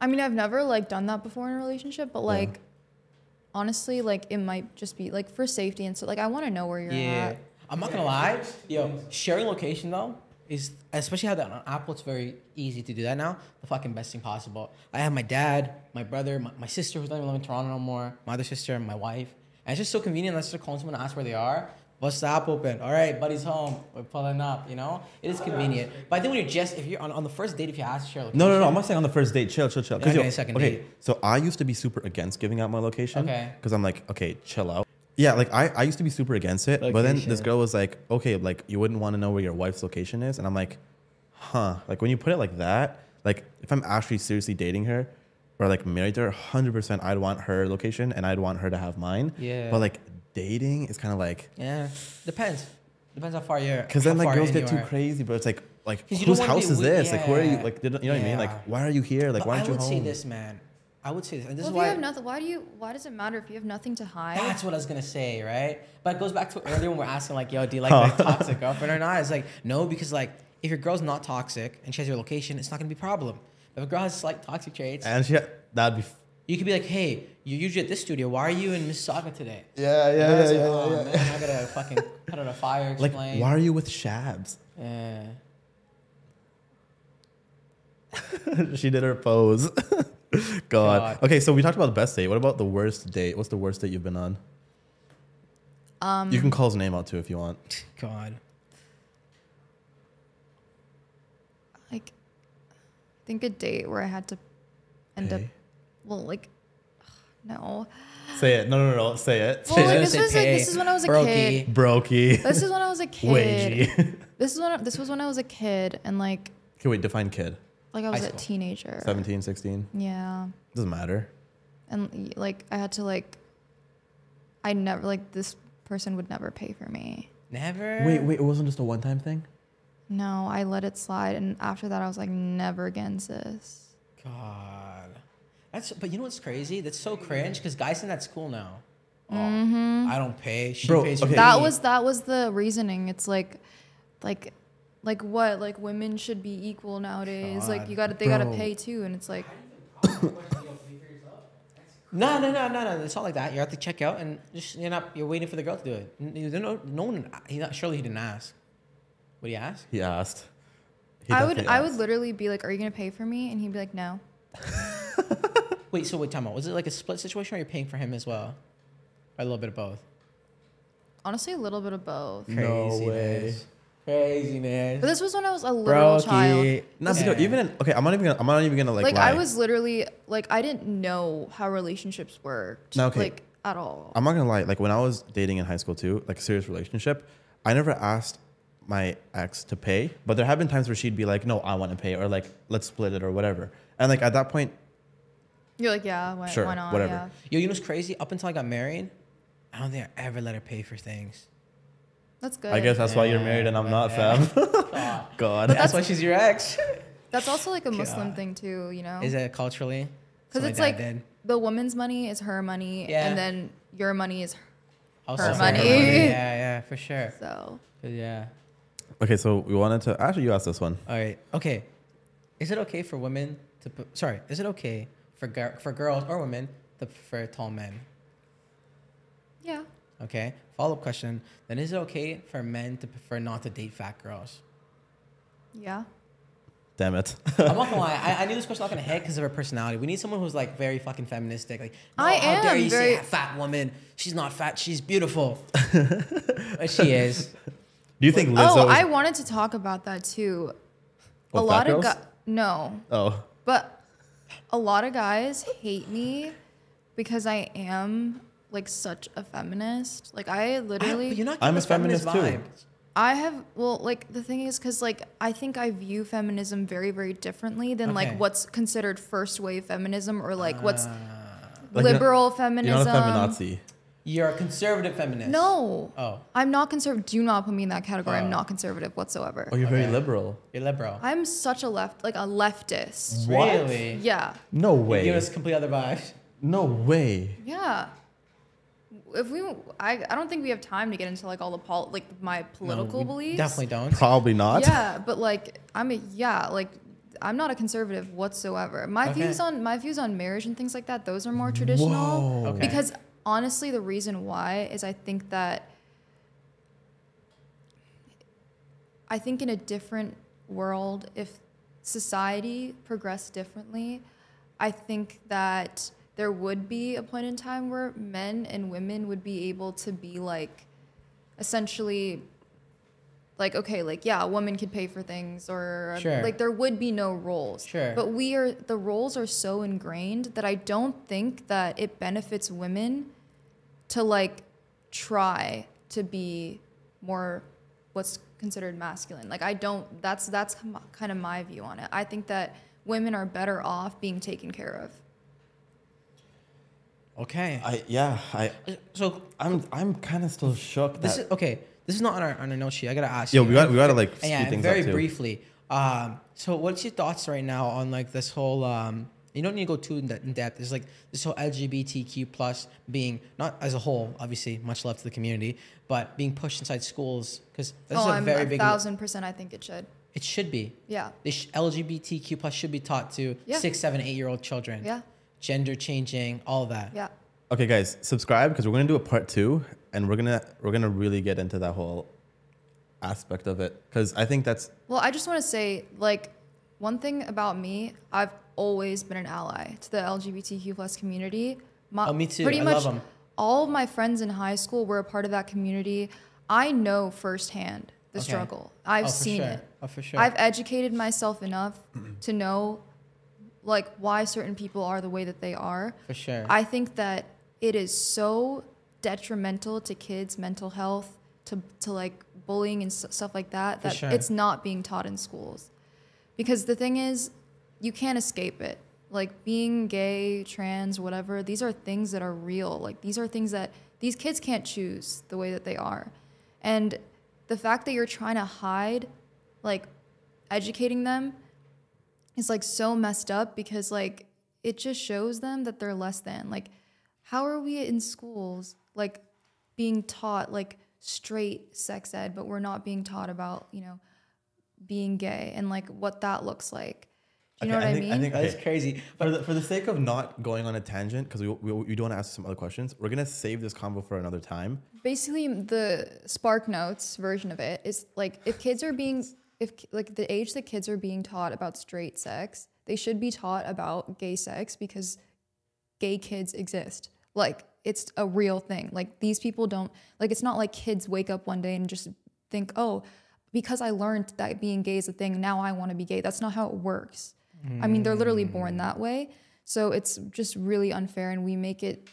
I mean, I've never like done that before in a relationship, but like, yeah. honestly, like it might just be like for safety and so. Like, I want to know where you're yeah. at. I'm not gonna lie, yo, sharing location though. Is especially how that on Apple, it's very easy to do that now. The fucking best thing possible. I have my dad, my brother, my, my sister who's not even living in Toronto no more, my other sister, and my wife. And it's just so convenient. Let's just call someone and ask where they are. Bust the app open. All right, buddy's home. We're pulling up. You know, it is convenient. But I think when you're just if you're on, on the first date, if you ask to share location. No, no, no. I'm not saying on the first date. Chill, chill, chill. Yeah, okay, yo, second okay. Date. So I used to be super against giving out my location. Okay. Because I'm like, okay, chill out. Yeah, like I, I used to be super against it, location. But then this girl was like, okay, like you wouldn't want to know where your wife's location is. And I'm like, huh, like when you put it like that, like if I'm actually seriously dating her or like married to her, one hundred percent I'd want her location and I'd want her to have mine. Yeah. But like dating is kind of like. Yeah, depends. Depends how far you're. Because then like girls get too crazy, but it's like, like whose house is this? Yeah. Like where are you, like, you know yeah. what I mean? Like why are you here? Like but why aren't you home? I would say this, man. I would say this. And this well, is why. If you have nothing, why do you? Why does it matter if you have nothing to hide? That's what I was gonna say, right? But it goes back to earlier when we're asking, like, "Yo, do you like my toxic girlfriend or not?" It's like, no, because like, if your girl's not toxic and she has your location, it's not gonna be a problem. But if a girl has slight toxic traits, and she that'd be. F- you could be like, "Hey, you're usually at this studio. Why are you in Mississauga today?" Yeah, yeah, yeah, yeah, like, yeah, oh, yeah. Man, I gotta fucking put out a fire. Explain. Like, why are you with Shabs? Yeah. She did her pose. God. God. Okay, so we talked about the best date. What about the worst date? What's the worst date you've been on? Um, you can call his name out too if you want. God. Like, I think a date where I had to end hey. up well, like, no. Say it. No, no, no, no. Say it. Well, say like, it. This, was, like, this is when I was a Brokey. kid. Brokey. This is when I was a kid. Wagey. This is when I, this was when I was a kid and like. Okay, wait. Define kid. Like I was a teenager. seventeen, sixteen Yeah. Doesn't matter. And like I had to like. I never like this person would never pay for me. Never. Wait, wait. It wasn't just a one-time thing. No, I let it slide, and after that, I was like, never again, sis. God. That's, but you know what's crazy? That's so cringe because guys think that's cool now. Oh, mm-hmm. I don't pay. She Bro, pays. Okay. That was that was the reasoning. It's like, like, like what? Like women should be equal nowadays. God. Like you got they got to pay too, and it's like. No, no, no, no, no. It's not like that. You're at the checkout, and just you're not. You're waiting for the girl to do it. You know, no one. He not, surely he didn't ask. Would he ask? He asked. He I would. Asked. I would literally be like, "Are you gonna pay for me?" And he'd be like, "No." Wait, so wait, time out. Was it like a split situation or you're paying for him as well? Or a little bit of both? Honestly, a little bit of both. Craziness. No way. Craziness. But this was when I was a little Brokey. child. No, yeah. no, even in, okay, I'm not even gonna, I'm not even gonna like Like lie. I was literally like I didn't know how relationships worked. No, okay. Like at all. I'm not gonna lie, like when I was dating in high school too, like a serious relationship, I never asked my ex to pay, but there have been times where she'd be like, "No, I want to pay," or like, "Let's split it," or whatever. And like at that point, you're like, "Yeah, why, sure, why not?" Whatever. Yeah. Yo, you know what's crazy? Up until I got married, I don't think I ever let her pay for things. That's good. I guess that's yeah, why you're married and I'm not, yeah. fam. God, God. That's, that's why she's your ex. That's also like a Muslim God. thing too, you know? Is it culturally? Because it's like did. the woman's money is her money, yeah. and then your money is her, also her, also money. her money. Yeah, yeah, for sure. So yeah. Okay, so we wanted to... Actually, you asked this one. All right. Okay. Is it okay for women to... Put, sorry. Is it okay for gir- for girls or women to prefer tall men? Yeah. Okay. Follow-up question. Then is it okay for men to prefer not to date fat girls? Yeah. Damn it. I'm not gonna lie. I, I knew this question was not gonna hit because of her personality. We need someone who's like very fucking feministic. Like, no, I how am dare you very... say a fat woman? She's not fat. She's beautiful. She is. Do you think Lizzo? Oh, was- I wanted to talk about that too. What, a lot girls? of guys. No. Oh. But a lot of guys hate me because I am like such a feminist. Like I literally. I, you're not I'm a feminist, feminist too. I have well, like the thing is, because like I think I view feminism very, very differently than okay. like what's considered first wave feminism or like uh, what's like liberal you're not, feminism. You're not a feminazi. You're a conservative feminist. No. Oh. I'm not conservative. Do not put me in that category. Oh. I'm not conservative whatsoever. Oh, you're okay. very liberal. You're liberal. I'm such a left, like a leftist. What? Really? Yeah. No way. You give us complete other vibes. No way. Yeah. If we, I, I don't think we have time to get into like all the pol- like my political no, beliefs. Definitely don't. Probably not. Yeah, but like I'm a yeah like. I'm not a conservative whatsoever. My okay. views on my views on marriage and things like that. Those are more traditional okay. because. Honestly, the reason why is I think that I think in a different world, if society progressed differently, I think that there would be a point in time where men and women would be able to be like essentially like, okay, like, yeah, a woman could pay for things or sure. like there would be no roles. Sure. But we are the roles are so ingrained that I don't think that it benefits women to like try to be more what's considered masculine. Like I don't that's that's kind of my view on it. I think that women are better off being taken care of. Okay. I yeah, I so I'm I'm kind of still shook that this is okay. This is not on our, on our note sheet. I got to ask Yo, you. Yo, we got we got to like speed yeah, things very up too. briefly. Um, so what's your thoughts right now on like this whole, um, you don't need to go too in depth. It's like this whole L G B T Q plus being, not as a whole, obviously, much love to the community, but being pushed inside schools. Because this oh, is a I'm very a big... Oh, I'm a thousand percent I think it should. It should be. Yeah. This L G B T Q plus should be taught to yeah. six, seven, eight-year-old children. Yeah. Gender changing, all that. Yeah. Okay, guys, subscribe because we're going to do a part two. And we're gonna we're gonna really get into that whole aspect of it because I think that's well. I just want to say like one thing about me. I've always been an ally to the L G B T Q plus community. My, oh, me too. Pretty I much love them. All of my friends in high school were a part of that community. I know firsthand the okay. struggle. I've oh, seen sure. it. Oh, for sure. I've educated myself enough to know like why certain people are the way that they are. For sure. I think that it is so detrimental to kids' mental health, to to like bullying and st- stuff like that, that sure. it's not being taught in schools. Because the thing is, you can't escape it. Like being gay, trans, whatever, these are things that are real. Like these are things that these kids can't choose the way that they are. And the fact that you're trying to hide, like educating them is like so messed up, because like it just shows them that they're less than. Like how are we in schools like being taught like straight sex ed, but we're not being taught about, you know, being gay and like what that looks like. Do you okay, know what I, I mean? Think, I think that's okay. crazy. But for the, for the sake of not going on a tangent, because we, we we do want to ask some other questions, we're gonna save this combo for another time. Basically, the Spark Notes version of it is like if kids are being if like the age that kids are being taught about straight sex, they should be taught about gay sex, because gay kids exist. Like it's a real thing. Like these people don't like it's not like kids wake up one day and just think, oh, because I learned that being gay is a thing, now I want to be gay. That's not how it works. I mean, they're literally born that way. So it's just really unfair. And we make it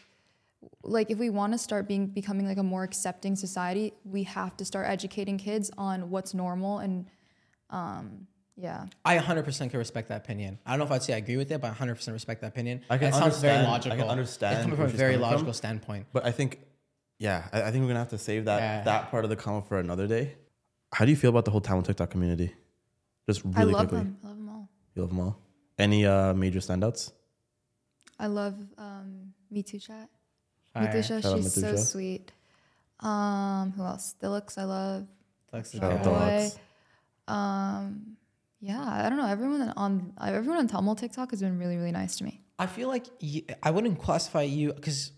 like if we want to start being becoming like a more accepting society, we have to start educating kids on what's normal. And um, yeah, I one hundred percent can respect that opinion. I don't know if I'd say I agree with it, but I one hundred percent respect that opinion. I can it sounds very logical. I can understand. It's coming from a very logical from. standpoint. But I think, yeah, I, I think we're going to have to save that yeah. that part of the comment for another day. How do you feel about the whole Tamil TikTok community? Just really I love quickly. Them. I love them all. You love them all. Any uh, major standouts? I love um, Me Too Chat. Fire. Me Too Chat, she's so Chat. sweet. Um, who else? Deluxe, I love. Deluxe is good. Um, yeah, I don't know. Everyone on everyone on Tamil TikTok has been really, really nice to me. I feel like you, I wouldn't classify you because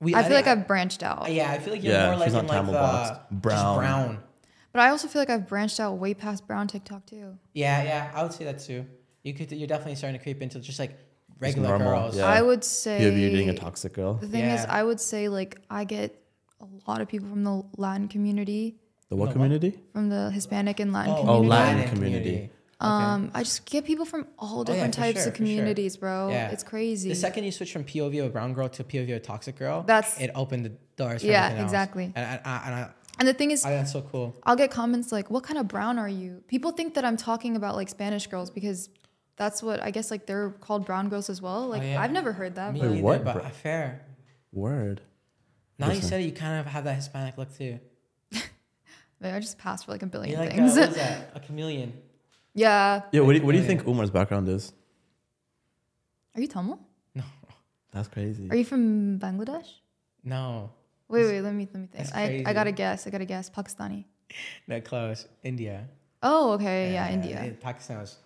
we. I, I feel like I've branched out. Yeah, I feel like you're yeah, more like in like the, brown. brown. But I also feel like I've branched out way past brown TikTok too. Yeah, yeah, I would say that too. You could, you're definitely starting to creep into just like regular normal, girls. Yeah. I would say you're being a toxic girl. The thing yeah. is, I would say like I get a lot of people from the Latin community. The what the community? What? From the Hispanic and Latin oh, community. Oh, Latin, Latin community. community. Um, okay. I just get people from all different oh, yeah, types sure, of communities, sure. bro. Yeah. It's crazy. The second you switch from P O V of a brown girl to P O V of a toxic girl, that's it opened the doors. For yeah, exactly. Else. And I, I, and I. And the thing is, oh, that's so cool. I'll get comments like, "What kind of brown are you?" People think that I'm talking about like Spanish girls because. That's what I guess like they're called brown girls as well. Like oh, yeah. I've never heard that. Me Wait, either, what? But fair. Word. Now Listen. you said it, you kind of have that Hispanic look too. I just passed for like a billion like things. A, what is that? A chameleon. Yeah. Yeah. What do you, what do you think Umar's background is? Are you Tamil? No. That's crazy. Are you from Bangladesh? No. Wait, wait. Let me let me think. I, I gotta guess. I gotta guess. Pakistani. Not close. India. Oh, okay. Yeah, yeah, yeah. India. It, Pakistan was.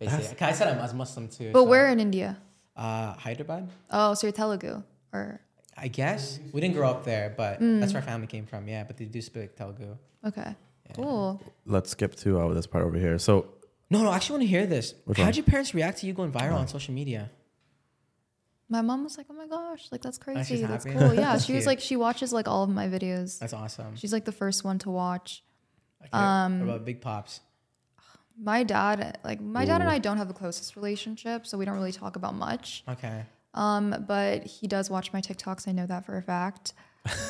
Basically. I said I'm as Muslim too. But so. Where in India? Uh, Hyderabad. Oh, so you're Telugu, or? I guess we didn't grow up there, but mm. that's where our family came from. Yeah, but they do speak Telugu. Okay, yeah. Cool. Let's skip to uh, this part over here. So. No, no, I actually want to hear this. Which How one? did your parents react to you going viral oh. on social media? My mom was like, "Oh my gosh, like that's crazy. Oh, that's happy. Cool." Yeah, that's she was cute. Like, she watches like all of my videos. That's awesome. She's like the first one to watch. Okay. Um, what about Big Pops? My dad, like my Ooh. dad and I don't have the closest relationship, so we don't really talk about much. Okay. Um, but he does watch my TikToks. I know that for a fact.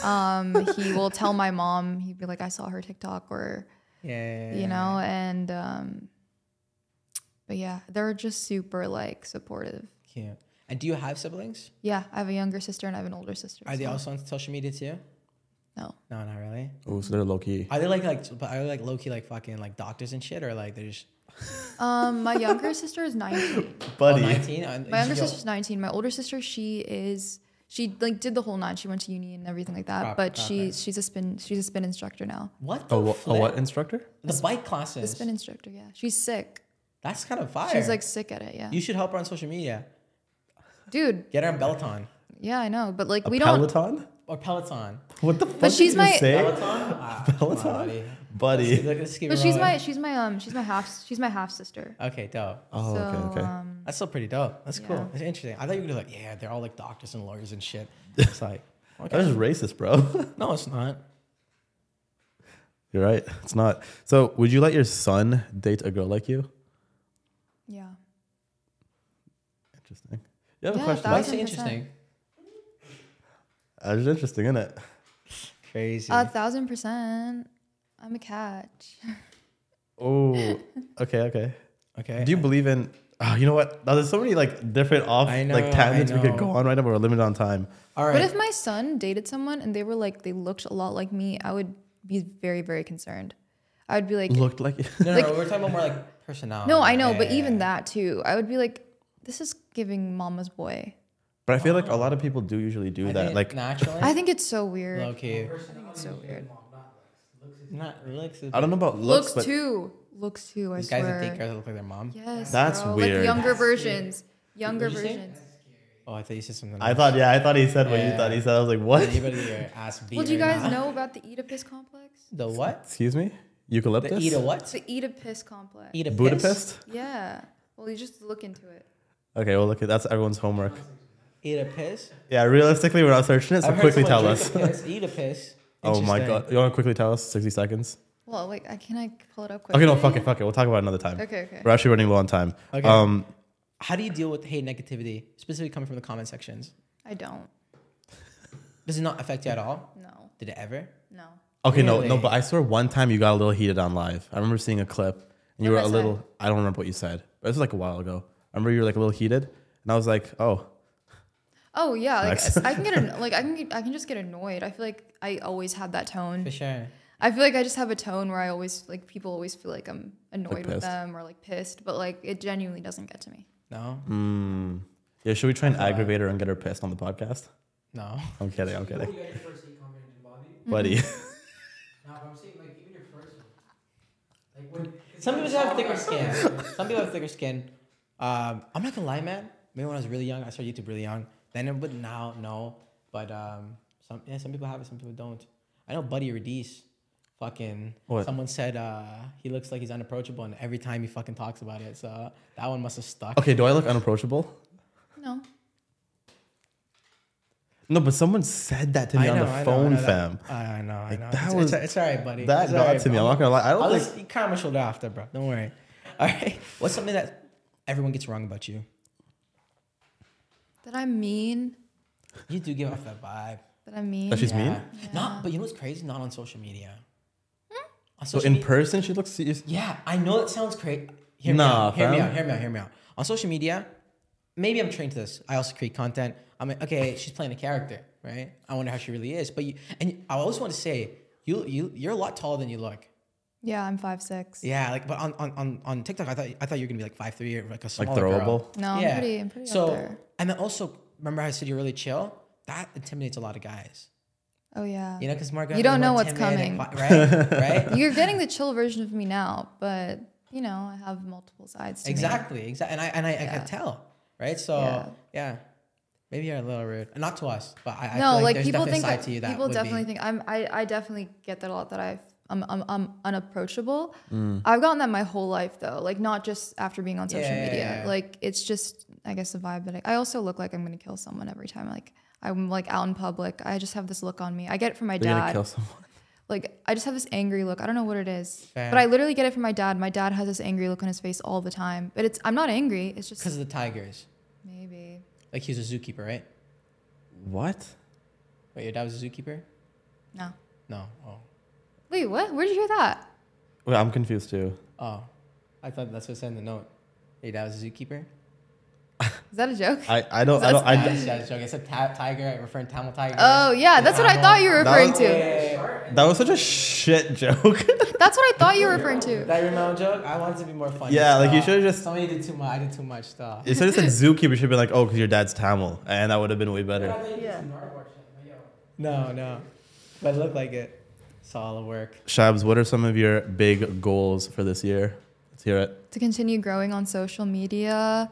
Um, he will tell my mom. He'd be like, "I saw her TikTok," or yeah, you know. And um, but yeah, they're just super like supportive. Cute. And do you have siblings? Yeah, I have a younger sister and I have an older sister. Are so. they also on social media too? No. No, not really. Oh, so they're low key. Are they like like but are they like low key like fucking like doctors and shit, or like they're just Um my younger sister is nineteen. Buddy. Oh, nineteen? My younger sister's nineteen. My older sister, she is she like did the whole nine. She went to uni and everything like that. Proper, but proper. she she's a spin she's a spin instructor now. What the oh, flip? A what instructor? The bike classes. The spin instructor, yeah. She's sick. That's kind of fire. She's like sick at it, yeah. You should help her on social media. Dude. Get her on Peloton. Yeah, I know. But like a we Peloton? don't Peloton? Or Peloton. What the fuck? But she's did you my say? Peloton, ah, Peloton, buddy. buddy. Let's, let's but rolling. she's my she's my um she's my half she's my half sister. Okay, dope. Oh, so, okay, okay. Um, That's still pretty dope. That's yeah. cool. That's interesting. I thought you were gonna be like, yeah, they're all like doctors and lawyers and shit. It's like okay. That's just racist, bro. No, it's not. You're right. It's not. So, would you let your son date a girl like you? Yeah. Interesting. You have yeah, a question? Why is it interesting? It's interesting, isn't it? Crazy. A thousand percent. I'm a catch. Oh, okay, okay. Okay. Do you believe in... Oh, you know what? Now, there's so many like different off know, like tangents we could go on right now, but we're limited on time. All right. But if my son dated someone and they were like, they looked a lot like me, I would be very, very concerned. I would be like... Looked like... No, like, no, we're talking about more like personality. No, I know, yeah, but yeah, even yeah. that too. I would be like, this is giving mama's boy. But I feel oh. like a lot of people do usually do I that. Like naturally? I think it's so weird. Okay. It's so weird. Not looks. I don't know about looks, looks but too. Looks too. I these swear. Guys that think girls that look like their mom. Yes, that's bro. Weird. Like younger that's versions, weird. Younger versions. Oh, I thought you said something. Else. I thought, yeah, I thought he said yeah. what you thought he said. I was like, what? Well, do you guys now? know about the Oedipus complex? The what? Excuse me. Eucalyptus. The Oedipus what? The Oedipus complex. Oedipus? Budapest. Yeah. Well, you just look into it. Okay, well, look at that's everyone's homework. Oedipus. Yeah, realistically, we're not searching it, so I've quickly tell us. Oedipus. Oh my god! You want to quickly tell us sixty seconds? Well, wait, can I pull it up quickly? Okay, no, fuck it, fuck it. We'll talk about it another time. Okay, okay. We're actually running low on time. Okay. Um, How do you deal with hate negativity, specifically coming from the comment sections? I don't. Does it not affect you at all? No. Did it ever? No. Okay, really? no, no. But I swear, one time you got a little heated on live. I remember seeing a clip, and you what were a little. Said? I don't remember what you said. But this was like a while ago. I remember you were like a little heated, and I was like, oh. Oh yeah, like, I can get like I can get, I can just get annoyed. I feel like I always have that tone. For sure. I feel like I just have a tone where I always like people always feel like I'm annoyed like with them or like pissed, but like it genuinely doesn't get to me. No. Mm. Yeah, should we try and uh, aggravate her and get her pissed on the podcast? No. I'm kidding. I'm kidding. Buddy. No, but I'm saying like even your first one. Like when some people have thicker skin. Some people have thicker skin. Um, I'm not gonna lie, man. Maybe when I was really young, I started YouTube really young. Then it would now no, but um, some yeah, some people have it, some people don't. I know Buddy Radies, fucking what? Someone said uh, he looks like he's unapproachable, and every time he fucking talks about it, so that one must have stuck. Okay, do I look unapproachable? No. No, but someone said that to me know, on the I phone, know, I know, fam. I know, I know. Like, that it's, was it's, it's all right, buddy. That it's got right, to bro. me. I'm not gonna lie. I don't I'll like, just, you calm your shoulder after, bro. Don't worry. All right. What's something that everyone gets wrong about you? That I'm mean. You do give off that vibe. That I'm mean. That she's yeah. mean? Yeah. Not, but you know what's crazy? Not on social media. Hmm? On social so in media, person, she looks serious? Yeah, I know that sounds crazy. Hear me nah, out, hear me out, hear me out, hear me out. On social media, maybe I'm trained to this. I also create content. I'm like, okay, she's playing a character, right? I wonder how she really is. But you, and I always want to say, you, you, you're a lot taller than you look. Yeah, I'm five six. Yeah, like, but on on on TikTok, I thought I thought you were gonna be like five three or like a smaller like throwable. Girl. No, yeah. I'm pretty, I'm pretty so, up there. And then also, remember how I said you're really chill? That intimidates a lot of guys. Oh yeah. You know, because more guys. You don't know what's coming, and, right? Right. You're getting the chill version of me now, but you know, I have multiple sides. To exactly, me. Exactly, and I and I, yeah. I can tell, right? So yeah. yeah, maybe you're a little rude, not to us, but I, I no, feel like, like there's people definitely think side I, to you that people definitely be. think I'm. I I definitely get that a lot that I've. I'm, I'm, I'm unapproachable. Mm. I've gotten that my whole life though. Like not just after being on social yeah, media. Yeah, yeah. Like it's just, I guess the vibe that I, I also look like I'm going to kill someone every time. Like I'm like out in public. I just have this look on me. I get it from my You're dad. Gonna kill someone. Like I just have this angry look. I don't know what it is, Fair. but I literally get it from my dad. My dad has this angry look on his face all the time, but it's, I'm not angry. It's just because of the tigers. Maybe. Like he was a zookeeper, right? What? Wait, your dad was a zookeeper? No. No. Oh. Wait, what? Where did you hear that? Wait, I'm confused too. Oh, I thought that's what it said in the note. Hey, that was a zookeeper? Is that a joke? I, I don't... I don't I that's a joke. It's a tiger, referring to Tamil tiger. Oh, yeah. That's what I thought you were referring to. That was such a shit joke. That's what I thought you were referring to. That your mom joke? I wanted to be more funny. Yeah, like you should have just... Somebody did too much. I did too much stuff. You should have said zookeeper. You should have been like, oh, because your dad's Tamil. And that would have been way better. Yeah. No, no. But it looked like it. Solid work. Shabs, what are some of your big goals for this year? Let's hear it. To continue growing on social media.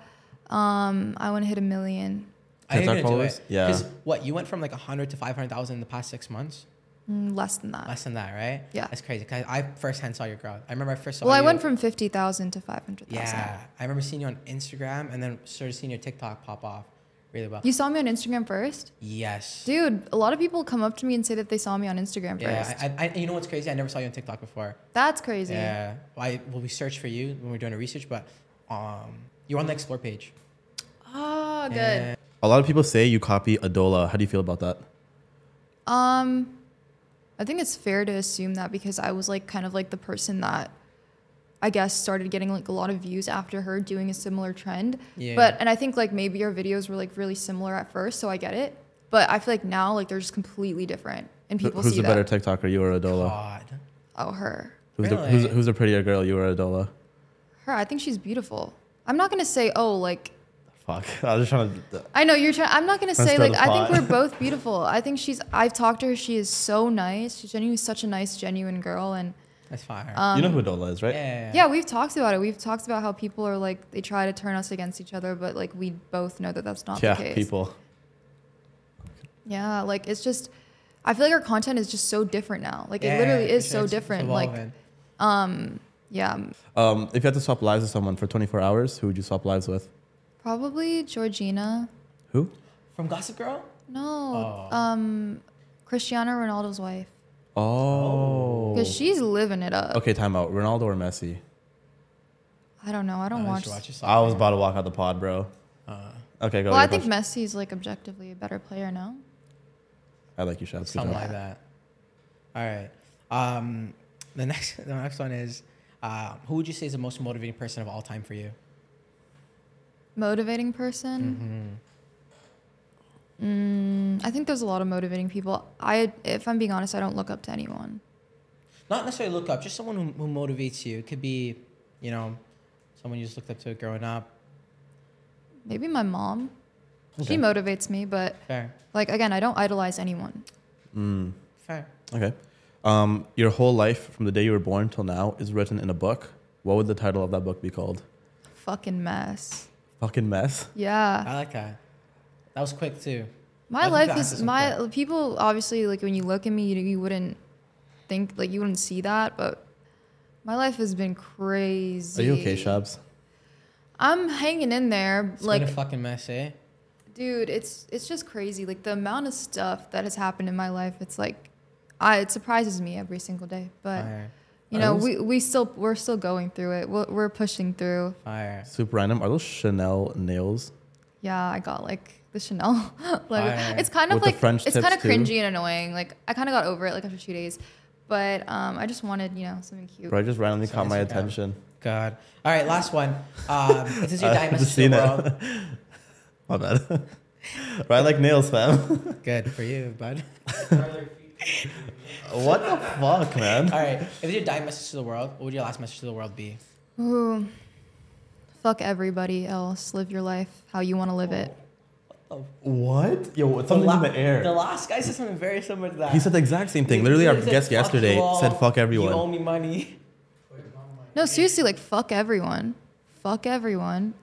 Um, I want to hit a million. Are you gonna do it? Yeah. Because what, you went from like one hundred to five hundred thousand in the past six months? Mm, less than that. Less than that, right? Yeah. That's crazy. Cause I firsthand saw your growth. I remember I first saw you. Well, I went from fifty thousand to five hundred thousand. Yeah. I remember seeing you on Instagram and then started seeing your TikTok pop off. Really well. You saw me on Instagram first? Yes. Dude, a lot of people come up to me and say that they saw me on Instagram yeah, first. Yeah, I, I, you know what's crazy? I never saw you on TikTok before. That's crazy. Yeah. I, well, we searched for you when we were doing our research, but um, you're on the Explore page. Oh. Uh, all good. And a lot of people say you copy Adola. How do you feel about that? Um, I think it's fair to assume that because I was like kind of like the person that I guess started getting like a lot of views after her doing a similar trend. Yeah. But and I think like maybe our videos were like really similar at first, so I get it. But I feel like now like they're just completely different, and people Who's see that. Who's the better TikToker, you or Adola? God. Oh, her. Who's really? the who's, who's the prettier girl, you or Adola? Her. I think she's beautiful. I'm not gonna say oh like. Fuck. I was just trying to. Th I know you're trying. I'm not gonna say like I think we're both beautiful. I think she's. I've talked to her. She is so nice. She's genuinely such a nice, genuine girl, and. That's fire. Um, you know who Adola is, right? Yeah, yeah, yeah. Yeah, we've talked about it. We've talked about how people are like they try to turn us against each other, but like we both know that that's not yeah, the case. Yeah, people. Yeah, like it's just, I feel like our content is just so different now. Like yeah, it literally is so different. Like, um, yeah. Um, if you had to swap lives with someone for twenty-four hours, who would you swap lives with? Probably Georgina. Who? From Gossip Girl? No. Oh. Um, Cristiano Ronaldo's wife. Oh. Because she's living it up. Okay, time out. Ronaldo or Messi? I don't know. I don't I watch. watch I was about to walk out the pod, bro. Uh, okay, go. Well, I think question. Messi's like objectively a better player now. I like you, Shab. Something like that. All right. Um, the next, the next one is, uh, who would you say is the most motivating person of all time for you? Motivating person. Mm-hmm. Mm, I think there's a lot of motivating people. I, if I'm being honest, I don't look up to anyone. Not necessarily look up, just someone who, who motivates you. It could be, you know, someone you just looked up to growing up. Maybe my mom. Okay. She motivates me, but fair. Like again, I don't idolize anyone. Mm. Fair. Okay. Um, your whole life from the day you were born till now is written in a book. What would the title of that book be called? Fucking mess. Fucking mess. Yeah. I like that. That was quick too. My life is my quick. People obviously like when you look at me, you, you wouldn't think like you wouldn't see that, but my life has been crazy. Are you okay, Shabs? I'm hanging in there. It's like been a fucking mess, eh? Dude, it's it's just crazy. Like the amount of stuff that has happened in my life, it's like, I it surprises me every single day. But Fire. you know, we we still we're still going through it. We're, we're pushing through. Fire. Super random. Are those Chanel nails? Yeah, I got like. The Chanel like, it's kind of With like it's kind of cringy too. and annoying. Like I kind of got over it like after two days, but um, I just wanted you know something cute. Bro, I just randomly so caught my attention. God. God. All right, last one. Um, this is your diamond to the world. My bad. Right, like nails, fam. Good for you, bud. What the fuck, man? All right, if your dying message to the world, what would your last message to the world be? Ooh, fuck everybody else. Live your life how you want to live oh. it. Oh. What? Yo, it's something in the air. The last guy said something very similar to that. He said the exact same thing. He Literally, our guest yesterday all. said, "Fuck everyone." You owe me money. No, seriously, like fuck everyone. Fuck everyone.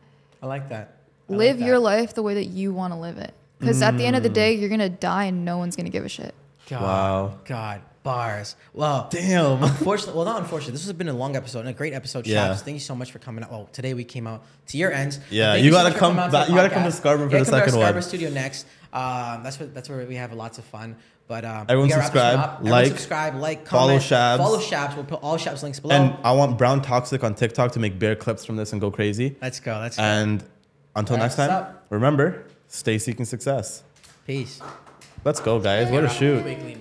I like that. I live like that. your life the way that you want to live it, because mm. at the end of the day, you're gonna die and no one's gonna give a shit. God, wow. God, bars. Wow. Damn. Unfortunately, well, not unfortunately. This has been a long episode and a great episode, yeah. Shabs. Thank you so much for coming out. Well, today we came out to your ends. Yeah, you, you gotta so come. Back, you gotta come to Scarborough for the second one. Scarborough Studio next. Um, that's what. That's where we have lots of fun. But um, everyone subscribe, like, everyone subscribe, like, comment, follow Shabs. Follow Shabs. We'll put all Shabs links below. And I want Brown Toxic on TikTok to make bear clips from this and go crazy. Let's go. Let's go. And until next time, remember, stay seeking success. Peace. Let's go, guys. What a shoot.